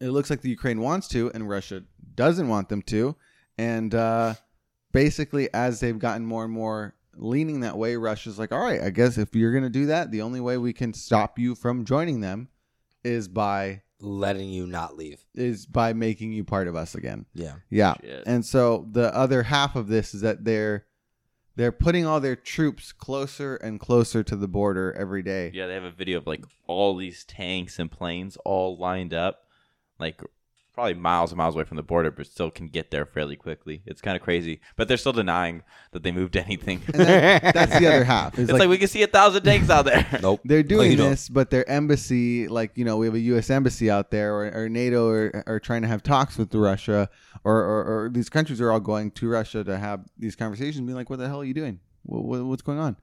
it looks like the Ukraine wants to, and Russia doesn't want them to. And uh, basically, as they've gotten more and more leaning that way, Russia's like, all right, I guess if you're going to do that, the only way we can stop you from joining them is by... letting you not leave is by making you part of us again. Yeah. Yeah. Shit. And so the other half of this is that they're they're putting all their troops closer and closer to the border every day. Yeah, they have a video of like all these tanks and planes all lined up, like probably miles and miles away from the border, but still can get there fairly quickly. It's kind of crazy, but they're still denying that they moved anything. And that, that's the other half. It's, it's like, like we can see a thousand tanks out there. Nope. They're doing no, this, don't. But their embassy, like, you know, we have a U S embassy out there, or, or NATO are, are trying to have talks with Russia, or, or, or these countries are all going to Russia to have these conversations, being like, what the hell are you doing? What, what, what's going on?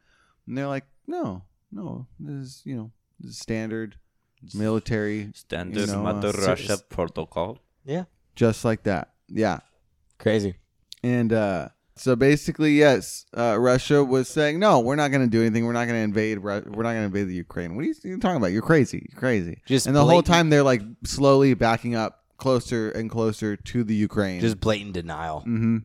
And they're like, no, no, this is, you know, this is standard. Military standard, you know, uh, Russia protocol. Yeah, just like that. Yeah, crazy. And uh, so basically, yes, uh, Russia was saying, "No, we're not going to do anything. We're not going to invade. We're not going to invade the Ukraine." What are you, you're talking about? You're crazy, you're crazy. Just and the blatant, whole time they're like slowly backing up closer and closer to the Ukraine. Just blatant denial. Mm-hmm.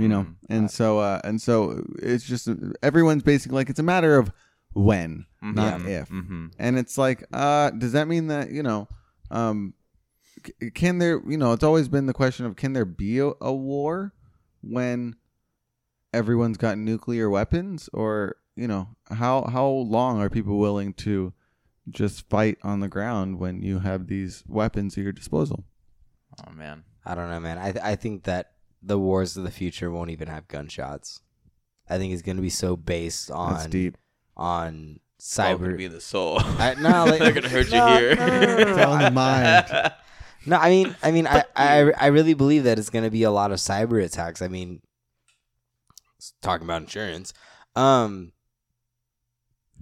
You know, mm-hmm. and so uh, and so it's just everyone's basically like it's a matter of. When, mm-hmm. not yeah. if. Mm-hmm. And it's like, uh, does that mean that, you know, um, c- can there, you know, it's always been the question of can there be a, a war when everyone's got nuclear weapons? Or, you know, how how long are people willing to just fight on the ground when you have these weapons at your disposal? Oh, man. I don't know, man. I th- I think that the wars of the future won't even have gunshots. I think it's going to be so based on... That's deep. On cyber, oh, be the soul. I, no, like, they're gonna hurt no, you here. No, no, no, no, no. It's on the mind. No, I mean, I mean, I, I, I really believe that it's gonna be a lot of cyber attacks. I mean, talking about insurance, um,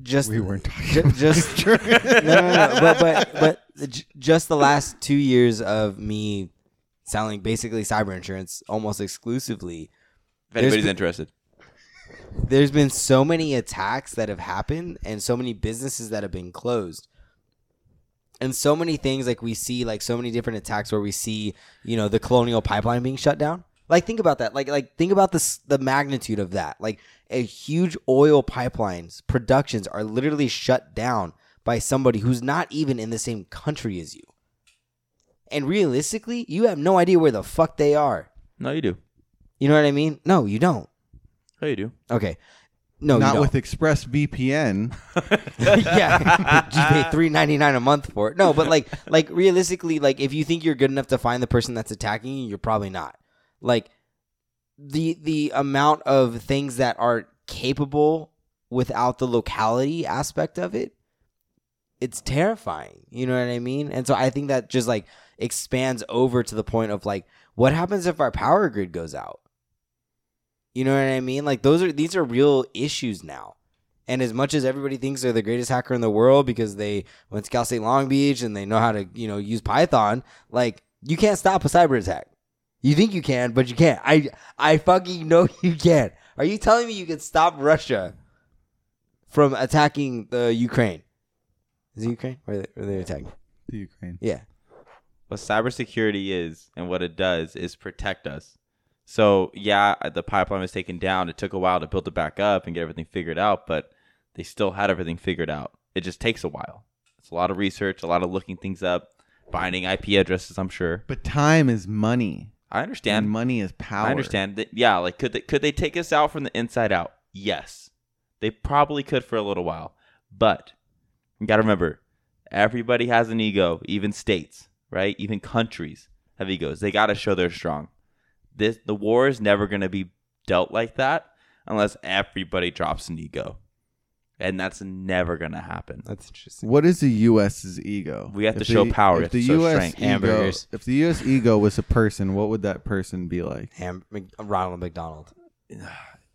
just we weren't talking j- just no, no, no, but but but j- just the last two years of me selling basically cyber insurance almost exclusively. If anybody's interested. There's been so many attacks that have happened and so many businesses that have been closed and so many things like we see, like so many different attacks where we see, you know, the Colonial Pipeline being shut down. Like, think about that. Like, like think about this, the magnitude of that. Like a huge oil pipelines productions are literally shut down by somebody who's not even in the same country as you. And realistically, you have no idea where the fuck they are. No, you do. You know what I mean? No, you don't. Oh, you do. Okay. No, not you don't. With ExpressVPN. Yeah. Just pay three dollars and ninety-nine cents a month for it. No, but like like realistically, like if you think you're good enough to find the person that's attacking you, you're probably not. Like the the amount of things that are capable without the locality aspect of it, it's terrifying. You know what I mean? And so I think that just like expands over to the point of like, what happens if our power grid goes out? You know what I mean? Like those are these are real issues now. And as much as everybody thinks they're the greatest hacker in the world because they went to Cal State Long Beach and they know how to, you know, use Python, like you can't stop a cyber attack. You think you can, but you can't. I I fucking know you can't. Are you telling me you can stop Russia from attacking the Ukraine? Is it Ukraine? Or are they attacking? The Ukraine. Yeah. What cybersecurity is and what it does is protect us. So, yeah, the pipeline was taken down. It took a while to build it back up and get everything figured out, but they still had everything figured out. It just takes a while. It's a lot of research, a lot of looking things up, finding I P addresses, I'm sure. But time is money. I understand. And money is power. I understand. That, yeah, like could they, could they take us out from the inside out? Yes. They probably could for a little while. But you got to remember, everybody has an ego, even states, right? Even countries have egos. They got to show they're strong. This the war is never going to be dealt like that unless everybody drops an ego. And that's never going to happen. That's interesting. What is the U S's ego? We have if to show the, power. If the U S ego, if the U S ego was a person, what would that person be like? Ham- Ronald McDonald.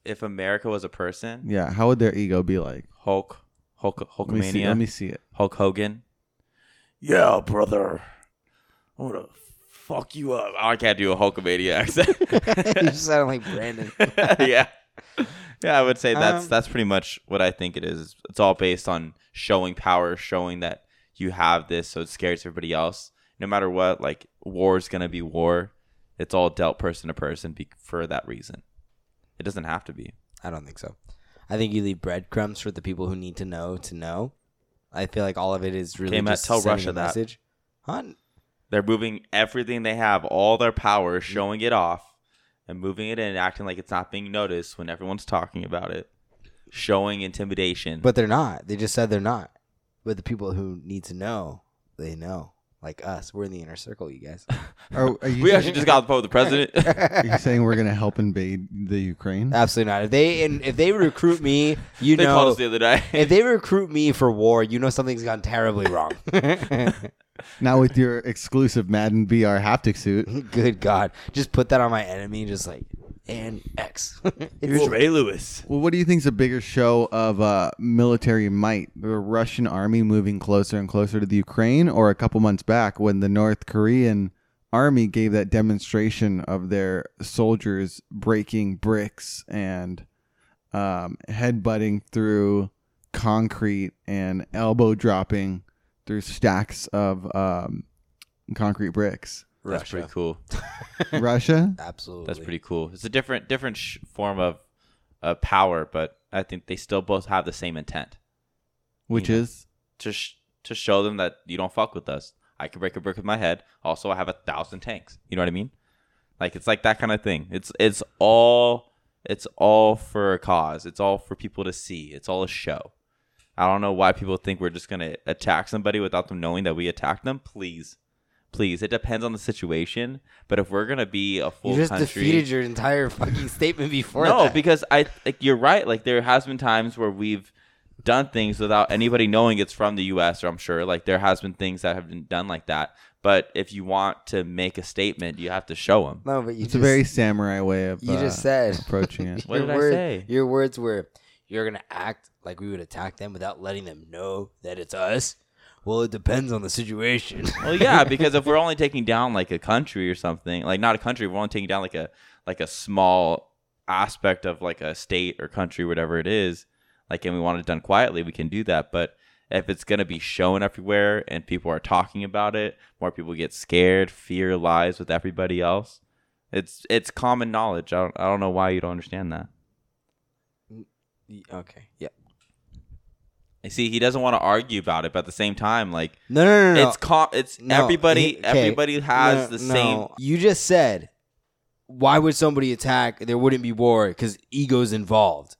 If America was a person? Yeah. How would their ego be like? Hulk. Hulk. Hulkamania. Let me see, let me see it. Hulk Hogan. Yeah, brother. I'm going to fuck you up. I can't do a Hulkamania accent. You sound like Brandon. Yeah. Yeah, I would say that's um, that's pretty much what I think it is. It's all based on showing power, showing that you have this, so it scares everybody else. No matter what, like, war is going to be war. It's all dealt person to person be- for that reason. It doesn't have to be. I don't think so. I think you leave breadcrumbs for the people who need to know to know. I feel like all of it is really okay, Matt, just tell sending Russia a that. Message. Huh? They're moving everything they have, all their power, showing it off. And moving it in, acting like it's not being noticed when everyone's talking about it. Showing intimidation. But they're not. They just said they're not. But the people who need to know, they know. Like us. We're in the inner circle, you guys. are, are you we actually just got the phone with the president. Are you saying we're going to help invade the Ukraine? Absolutely not. If they and if they recruit me, you they know. They called us the other day. If they recruit me for war, you know something's gone terribly wrong. Not with your exclusive Madden V R haptic suit. Good God. Just put that on my enemy, just like, and X. Here's well, Ray Lewis. Well, what do you think is a bigger show of uh, military might? The Russian army moving closer and closer to the Ukraine, or a couple months back when the North Korean army gave that demonstration of their soldiers breaking bricks and um, headbutting through concrete and elbow dropping through stacks of um, concrete bricks. Russia. That's pretty cool. Russia? Absolutely. That's pretty cool. It's a different different sh- form of uh, power, but I think they still both have the same intent. Which you know, is? To sh- to show them that you don't fuck with us. I can break a brick with my head. Also, I have a thousand tanks. You know what I mean? Like, it's like that kind of thing. It's it's all it's all for a cause. It's all for people to see. It's all a show. I don't know why people think we're just going to attack somebody without them knowing that we attacked them. Please. Please. It depends on the situation. But if we're going to be a full country. You just country, defeated your entire fucking statement before no, that. No, because I, like, you're right. Like, there has been times where we've done things without anybody knowing it's from the U S, or I'm sure. Like, there has been things that have been done like that. But if you want to make a statement, you have to show them. No, but you it's just, a very samurai way of you uh, just said, approaching it. What did word, I say? Your words were, you're going to act like we would attack them without letting them know that it's us? Well, it depends on the situation. Well, yeah, because if we're only taking down like a country or something, like not a country, we're only taking down like a like a small aspect of like a state or country, whatever it is, like, and we want it done quietly, we can do that. But if it's going to be shown everywhere and people are talking about it, more people get scared, fear lies with everybody else. It's it's common knowledge. I don't, I don't know why you don't understand that. Okay, yeah. See, he doesn't want to argue about it, but at the same time, like, no, no, no, no. it's com- it's no, everybody, okay. everybody has no, the no. same. You just said, why would somebody attack? There wouldn't be war because ego's involved.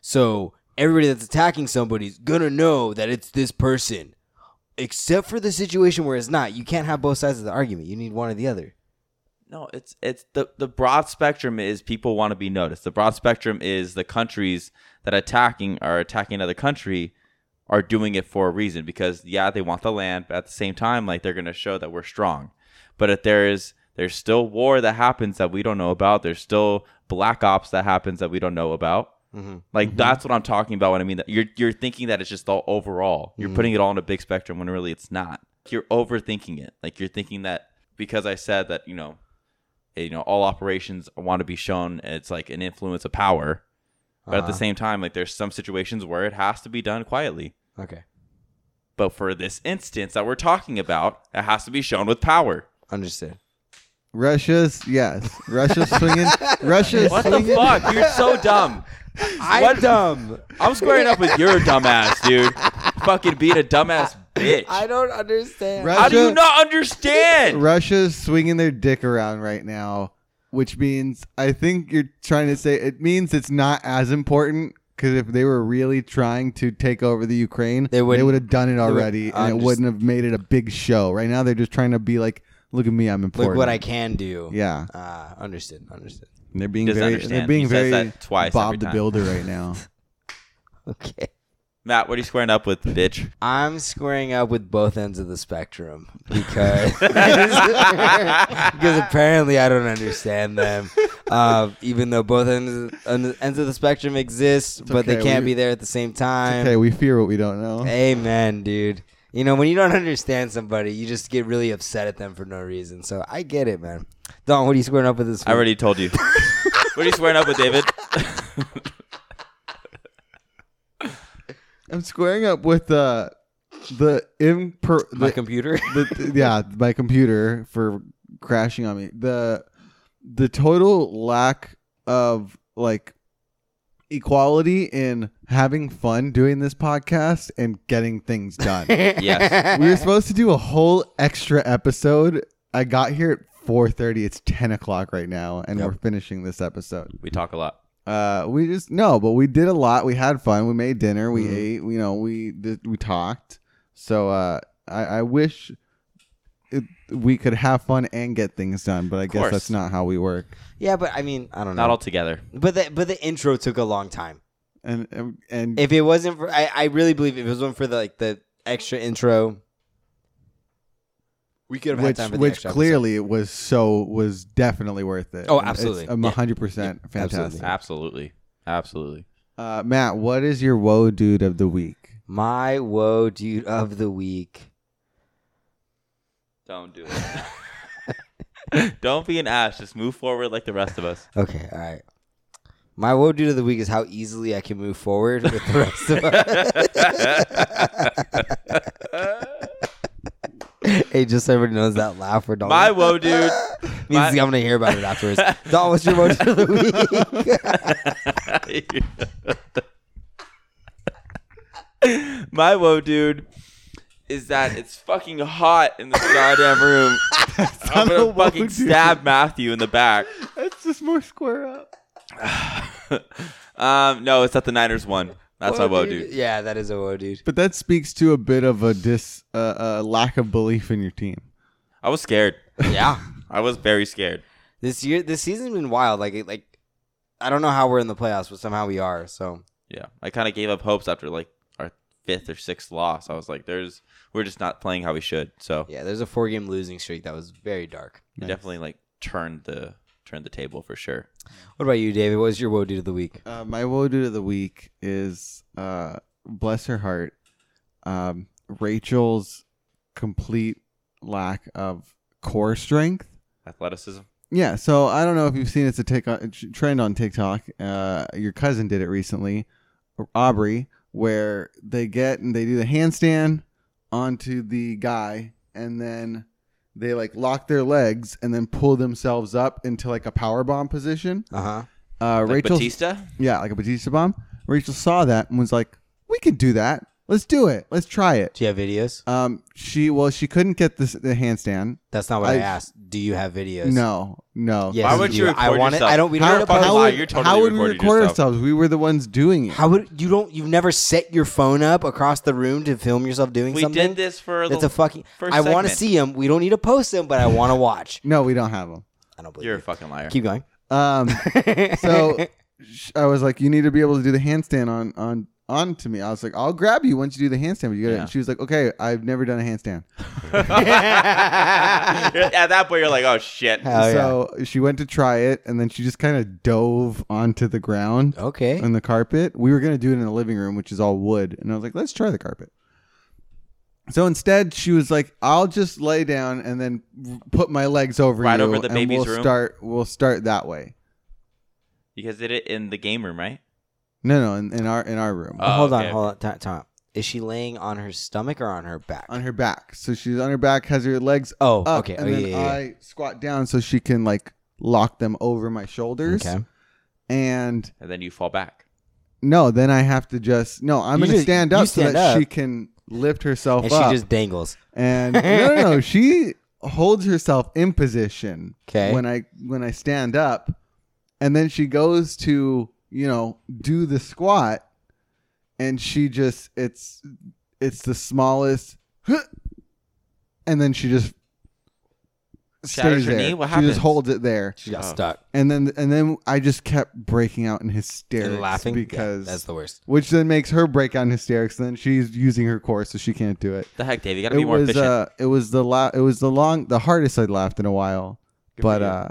So everybody that's attacking somebody's gonna know that it's this person, except for the situation where it's not. You can't have both sides of the argument. You need one or the other. No, it's it's the, the broad spectrum is people want to be noticed. The broad spectrum is the countries that attacking are attacking another country. Are doing it for a reason because, yeah, they want the land, but at the same time, like, they're going to show that we're strong. But if there is, there's still war that happens that we don't know about. There's still black ops that happens that we don't know about. Mm-hmm. Like, mm-hmm. that's what I'm talking about when I mean that. You're, you're thinking that it's just all overall. You're mm-hmm. putting it all in a big spectrum when really it's not. You're overthinking it. Like, you're thinking that because I said that, you know, you know, all operations want to be shown it's like an influence of power. But uh-huh. at the same time, like there's some situations where it has to be done quietly. Okay. But for this instance that we're talking about, it has to be shown with power. Understood. Russia's, yes. Russia's swinging. Russia's what swinging. What the fuck? You're so dumb. I'm what? dumb. I'm squaring up with your dumb ass, dude. Fucking being a dumbass bitch. I don't understand. Russia, how do you not understand? Russia's swinging their dick around right now, which means, I think you're trying to say, it means it's not as important. Because if they were really trying to take over the Ukraine, they, they would have done it already, would, and it just, wouldn't have made it a big show. Right now, they're just trying to be like, "Look at me, I'm important. Look what I can do." Yeah, uh, understood, understood. And they're being Doesn't very, understand. they're being he very twice Bob the Builder right now. Okay, Matt, what are you squaring up with, bitch? I'm squaring up with both ends of the spectrum because because apparently I don't understand them. Uh, even though both ends, ends of the spectrum exist, it's but okay. they can't we, be there at the same time. It's okay, we fear what we don't know. Amen, dude. You know, when you don't understand somebody, you just get really upset at them for no reason. So I get it, man. Don, what are you squaring up with this week? I already told you. What are you squaring up with, David? I'm squaring up with uh, the, imper- the... My computer? The, yeah, my computer for crashing on me. The... The total lack of like equality in having fun doing this podcast and getting things done. Yes. We were supposed to do a whole extra episode. I got here at four thirty. It's ten o'clock right now, and yep. we're finishing this episode. We talk a lot. Uh, we just no, but we did a lot. We had fun. We made dinner. We mm-hmm. ate. You know, we did, we talked. So uh, I, I wish. It, we could have fun and get things done, but I guess that's not how we work. Yeah, but I mean, I don't know. Not all together. But the, but the intro took a long time. And and, and if it wasn't for, I, I really believe if it wasn't for the, like the extra intro, we could have had which, time for the which extra. Which clearly episode. it was so was definitely worth it. Oh, absolutely. I'm one hundred percent yeah. fantastic. Absolutely. Absolutely. Uh, Matt, what is your woe dude of the week? My woe dude of the week. Don't do it. Don't be an ass. Just move forward like the rest of us. Okay, all right. My woe dude of the week is how easily I can move forward with the rest of us. Hey, just so everybody knows that laugh for Don. My woe dude means my- I'm going to hear about it afterwards. Don, what's your woe dude of the week? My woe dude is that it's fucking hot in this goddamn room. I'm gonna fucking stab Matthew in the back. That's just more square up. um, no, it's that the Niners won. That's whoa, a woe dude. dude. Yeah, that is a woe dude. But that speaks to a bit of a dis, uh, uh, lack of belief in your team. I was scared. Yeah, I was very scared. This year, this season's been wild. Like, like, I don't know how we're in the playoffs, but somehow we are. So yeah, I kind of gave up hopes after like our fifth or sixth loss. I was like, there's. We're just not playing how we should. So yeah, there's a four-game losing streak that was very dark. Nice. Definitely like turned the turned the table for sure. What about you, David? What was your woe dude of the week? Uh, my woe dude of the week is uh, bless her heart, um, Rachel's complete lack of core strength, athleticism. Yeah. So I don't know if you've seen it's a take on, trend on TikTok. Uh, your cousin did it recently, Aubrey, where they get and they do the handstand onto the guy, and then they like lock their legs and then pull themselves up into like a powerbomb position. Uh-huh. Uh, like Batista? Yeah, like a Batista bomb. Rachel saw that and was like, we could do that. Let's do it. Let's try it. Do you have videos? Um, she Well, she couldn't get this, the handstand. That's not what I, I asked. Do you have videos? No, no. Yes, why would you, you record I yourself? Want it, I don't, we how, don't how, how would, You're totally how would we record yourself. ourselves? We were the ones doing it. How would, you don't, you've never set your phone up across the room to film yourself doing we something? We did this for That's a fucking. I want to see them. We don't need to post them, but I want to watch. No, we don't have them. I don't believe You're you. a fucking liar. Keep going. Um, so I was like, you need to be able to do the handstand on on. on to me. I was like, I'll grab you once you do the handstand. But you gotta, yeah. And she was like, okay, I've never done a handstand. At that point, you're like, oh, shit. Hell so yeah. She went to try it, and then she just kind of dove onto the ground. Okay. On the carpet. We were going to do it in the living room, which is all wood. And I was like, let's try the carpet. So instead, she was like, "I'll just lay down and then put my legs over right you, over the baby's and we'll room. Start. We'll start that way." You guys did it in the game room, right? No, no, in, in our in our room. Oh, oh, hold okay. on, hold on, time, time. Is she laying on her stomach or on her back? On her back. So she's on her back, has her legs. Oh, up, okay. And oh, then yeah, yeah, I yeah. squat down so she can like lock them over my shoulders. Okay. And and then you fall back. No, then I have to just no. I'm you gonna just, stand up stand so that up. She can. Lift herself and up. And she just dangles. And no, no, no. She holds herself in position okay. when I when I stand up. And then she goes to, you know, do the squat. And she just, it's it's the smallest. And then she just stays there. Knee? What happened? She just holds it there. She got oh. stuck. And then and then I just kept breaking out in hysterics. And laughing? Because yeah, that's the worst. Which then makes her break out in hysterics. And then she's using her core, so she can't do it. The heck, Dave? You got to be more was, efficient. Uh, it was the la- It was the long, the hardest I'd laughed in a while. Good but uh,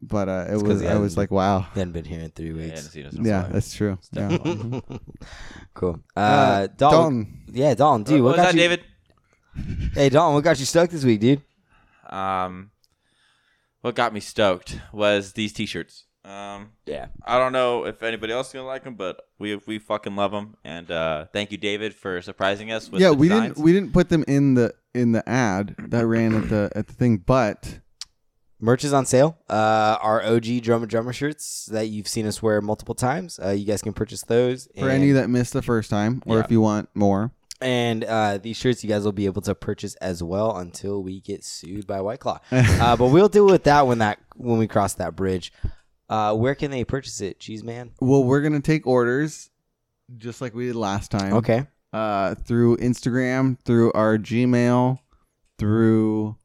but uh, it it's was. I was like, wow. They hadn't been here in three weeks. Yeah, yeah that's true. Yeah. Cool. Uh, uh, Dalton. Dalton. Yeah, Dalton. Dude, what, what got that, you? David? Hey, Dalton, what got you stuck this week, dude? Um. What got me stoked was these T-shirts. Um, yeah, I don't know if anybody else is gonna like them, but we we fucking love them. And uh, thank you, David, for surprising us with. Yeah, the we designs. didn't we didn't put them in the in the ad that ran at the at the thing, but merch is on sale. Uh, our O G Drum and Drummer shirts that you've seen us wear multiple times. Uh, you guys can purchase those for and, any that missed the first time, or yeah. if you want more. And uh, these shirts you guys will be able to purchase as well until we get sued by White Claw. Uh, but we'll deal with that when that when we cross that bridge. Uh, where can they purchase it, Cheese Man? Well, we're going to take orders just like we did last time. Okay. Uh, through Instagram, through our Gmail, through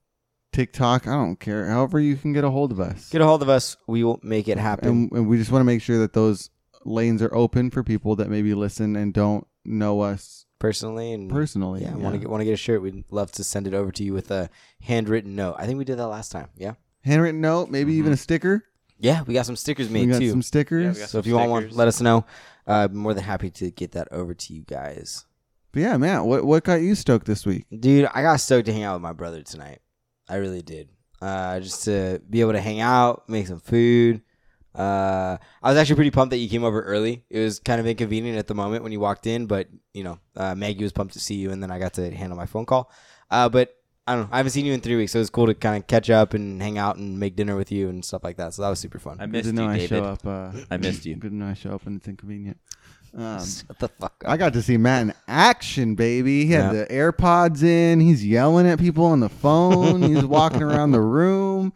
TikTok. I don't care. However you can get a hold of us. Get a hold of us. We will make it happen. And, and we just want to make sure that those lanes are open for people that maybe listen and don't know us. Personally and personally, yeah. yeah. Want to get want to get a shirt? We'd love to send it over to you with a handwritten note. I think we did that last time. Yeah, handwritten note, maybe mm-hmm. even a sticker. Yeah, we got some stickers made too. We got too. some stickers. Yeah, got so some if stickers. you want one, let us know. Uh, more than happy to get that over to you guys. But yeah, Matt, what what got you stoked this week, dude? I got stoked to hang out with my brother tonight. I really did. Uh, just to be able to hang out, make some food. Uh, I was actually pretty pumped that you came over early. It was kind of inconvenient at the moment when you walked in, but you know, uh, Maggie was pumped to see you, and then I got to handle my phone call. Uh, but I don't know, I haven't seen you in three weeks, so it was cool to kind of catch up and hang out and make dinner with you and stuff like that. So that was super fun. I missed you, David. Good to know I show up. Uh, I missed you. Good to know I show up, and it's inconvenient. Um, Shut the fuck up. I got to see Matt in action, baby. He had yeah. the AirPods in. He's yelling at people on the phone. He's walking around the room.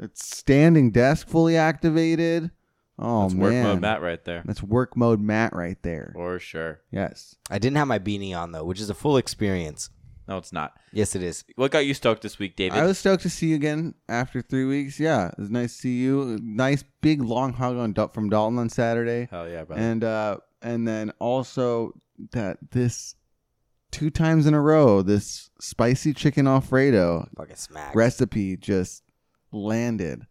It's standing desk fully activated. Oh, That's man. That's work mode Matt right there. That's work mode Matt right there. For sure. Yes. I didn't have my beanie on, though, which is a full experience. No, it's not. Yes, it is. What got you stoked this week, David? I was stoked to see you again after three weeks. Yeah, it was nice to see you. Nice big long hug on Dal- from Dalton on Saturday. Hell yeah, brother. And, uh, and then also that this two times in a row, this spicy chicken Alfredo fucking smack recipe just... landed,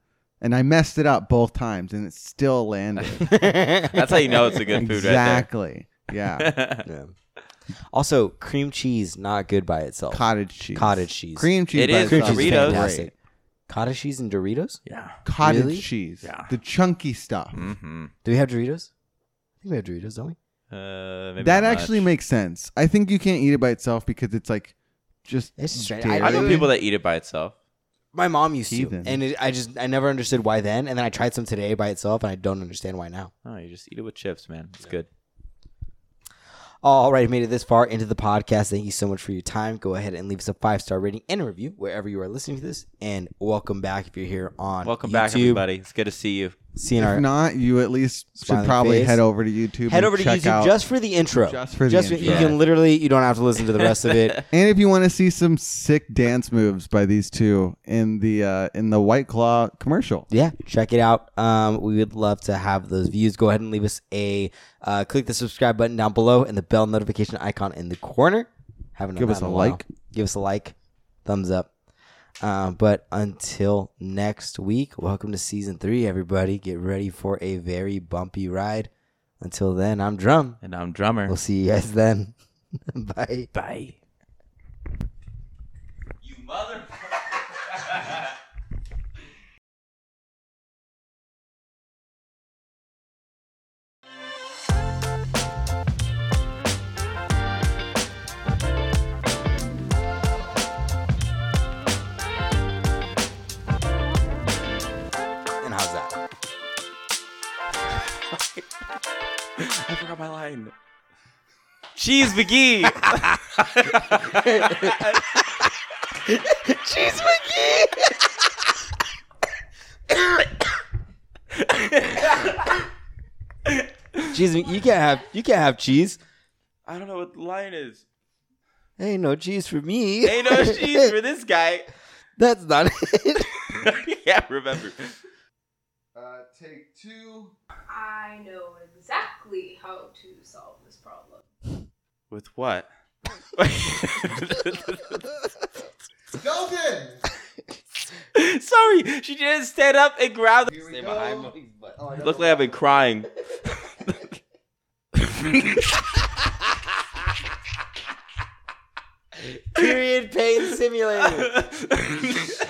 and I messed it up both times, and it still landed. That's how you know it's a good food, exactly. Right there. Yeah. yeah. Also, cream cheese not good by itself. Cottage cheese. Cottage cheese. Cream cheese. It by is cream cheese Doritos. Fantastic. Cottage cheese and Doritos. Yeah. Cottage really? cheese. Yeah. The chunky stuff. Mm-hmm. Do we have Doritos? I think we have Doritos, don't we? Uh, maybe that actually much. makes sense. I think you can't eat it by itself because it's like just. It's straight. I, I know people that eat it by itself. My mom used Heathen. to, and it, I just I never understood why then, and then I tried some today by itself, and I don't understand why now. Oh, you just eat it with chips, man. It's yeah. good. All right, made it this far into the podcast. Thank you so much for your time. Go ahead and leave us a five-star rating and a review wherever you are listening to this, and welcome back if you're here on Welcome YouTube. back, everybody. It's good to see you. Seeing if our not, you at least should probably face. head over to YouTube. Head and over to check YouTube out just for the intro. Just for the just intro. You can literally, you don't have to listen to the rest of it. And if you want to see some sick dance moves by these two in the uh, in the White Claw commercial, yeah, check it out. Um, we would love to have those views. Go ahead and leave us a uh, click the subscribe button down below and the bell notification icon in the corner. Haven't give us a like. Give us a like. Thumbs up. Uh, but until next week, welcome to season three, everybody. Get ready for a very bumpy ride. Until then, I'm Drum. And I'm Drummer. We'll see you guys then. Bye. Bye. Motherfucker. And how's that? I forgot my line. Cheese McGee. Cheese McGee. Cheese, you can't have you can't have cheese. I don't know what the line is. Ain't no cheese for me. Ain't no cheese for this guy. That's not it. Yeah, remember. Uh, take two. I know exactly how to solve this problem. With what? Delvin! Sorry, she didn't stand up and grab the... Stay behind me. Oh, look like I've been crying. Period pain simulator. Okay, so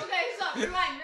rewind, rewind.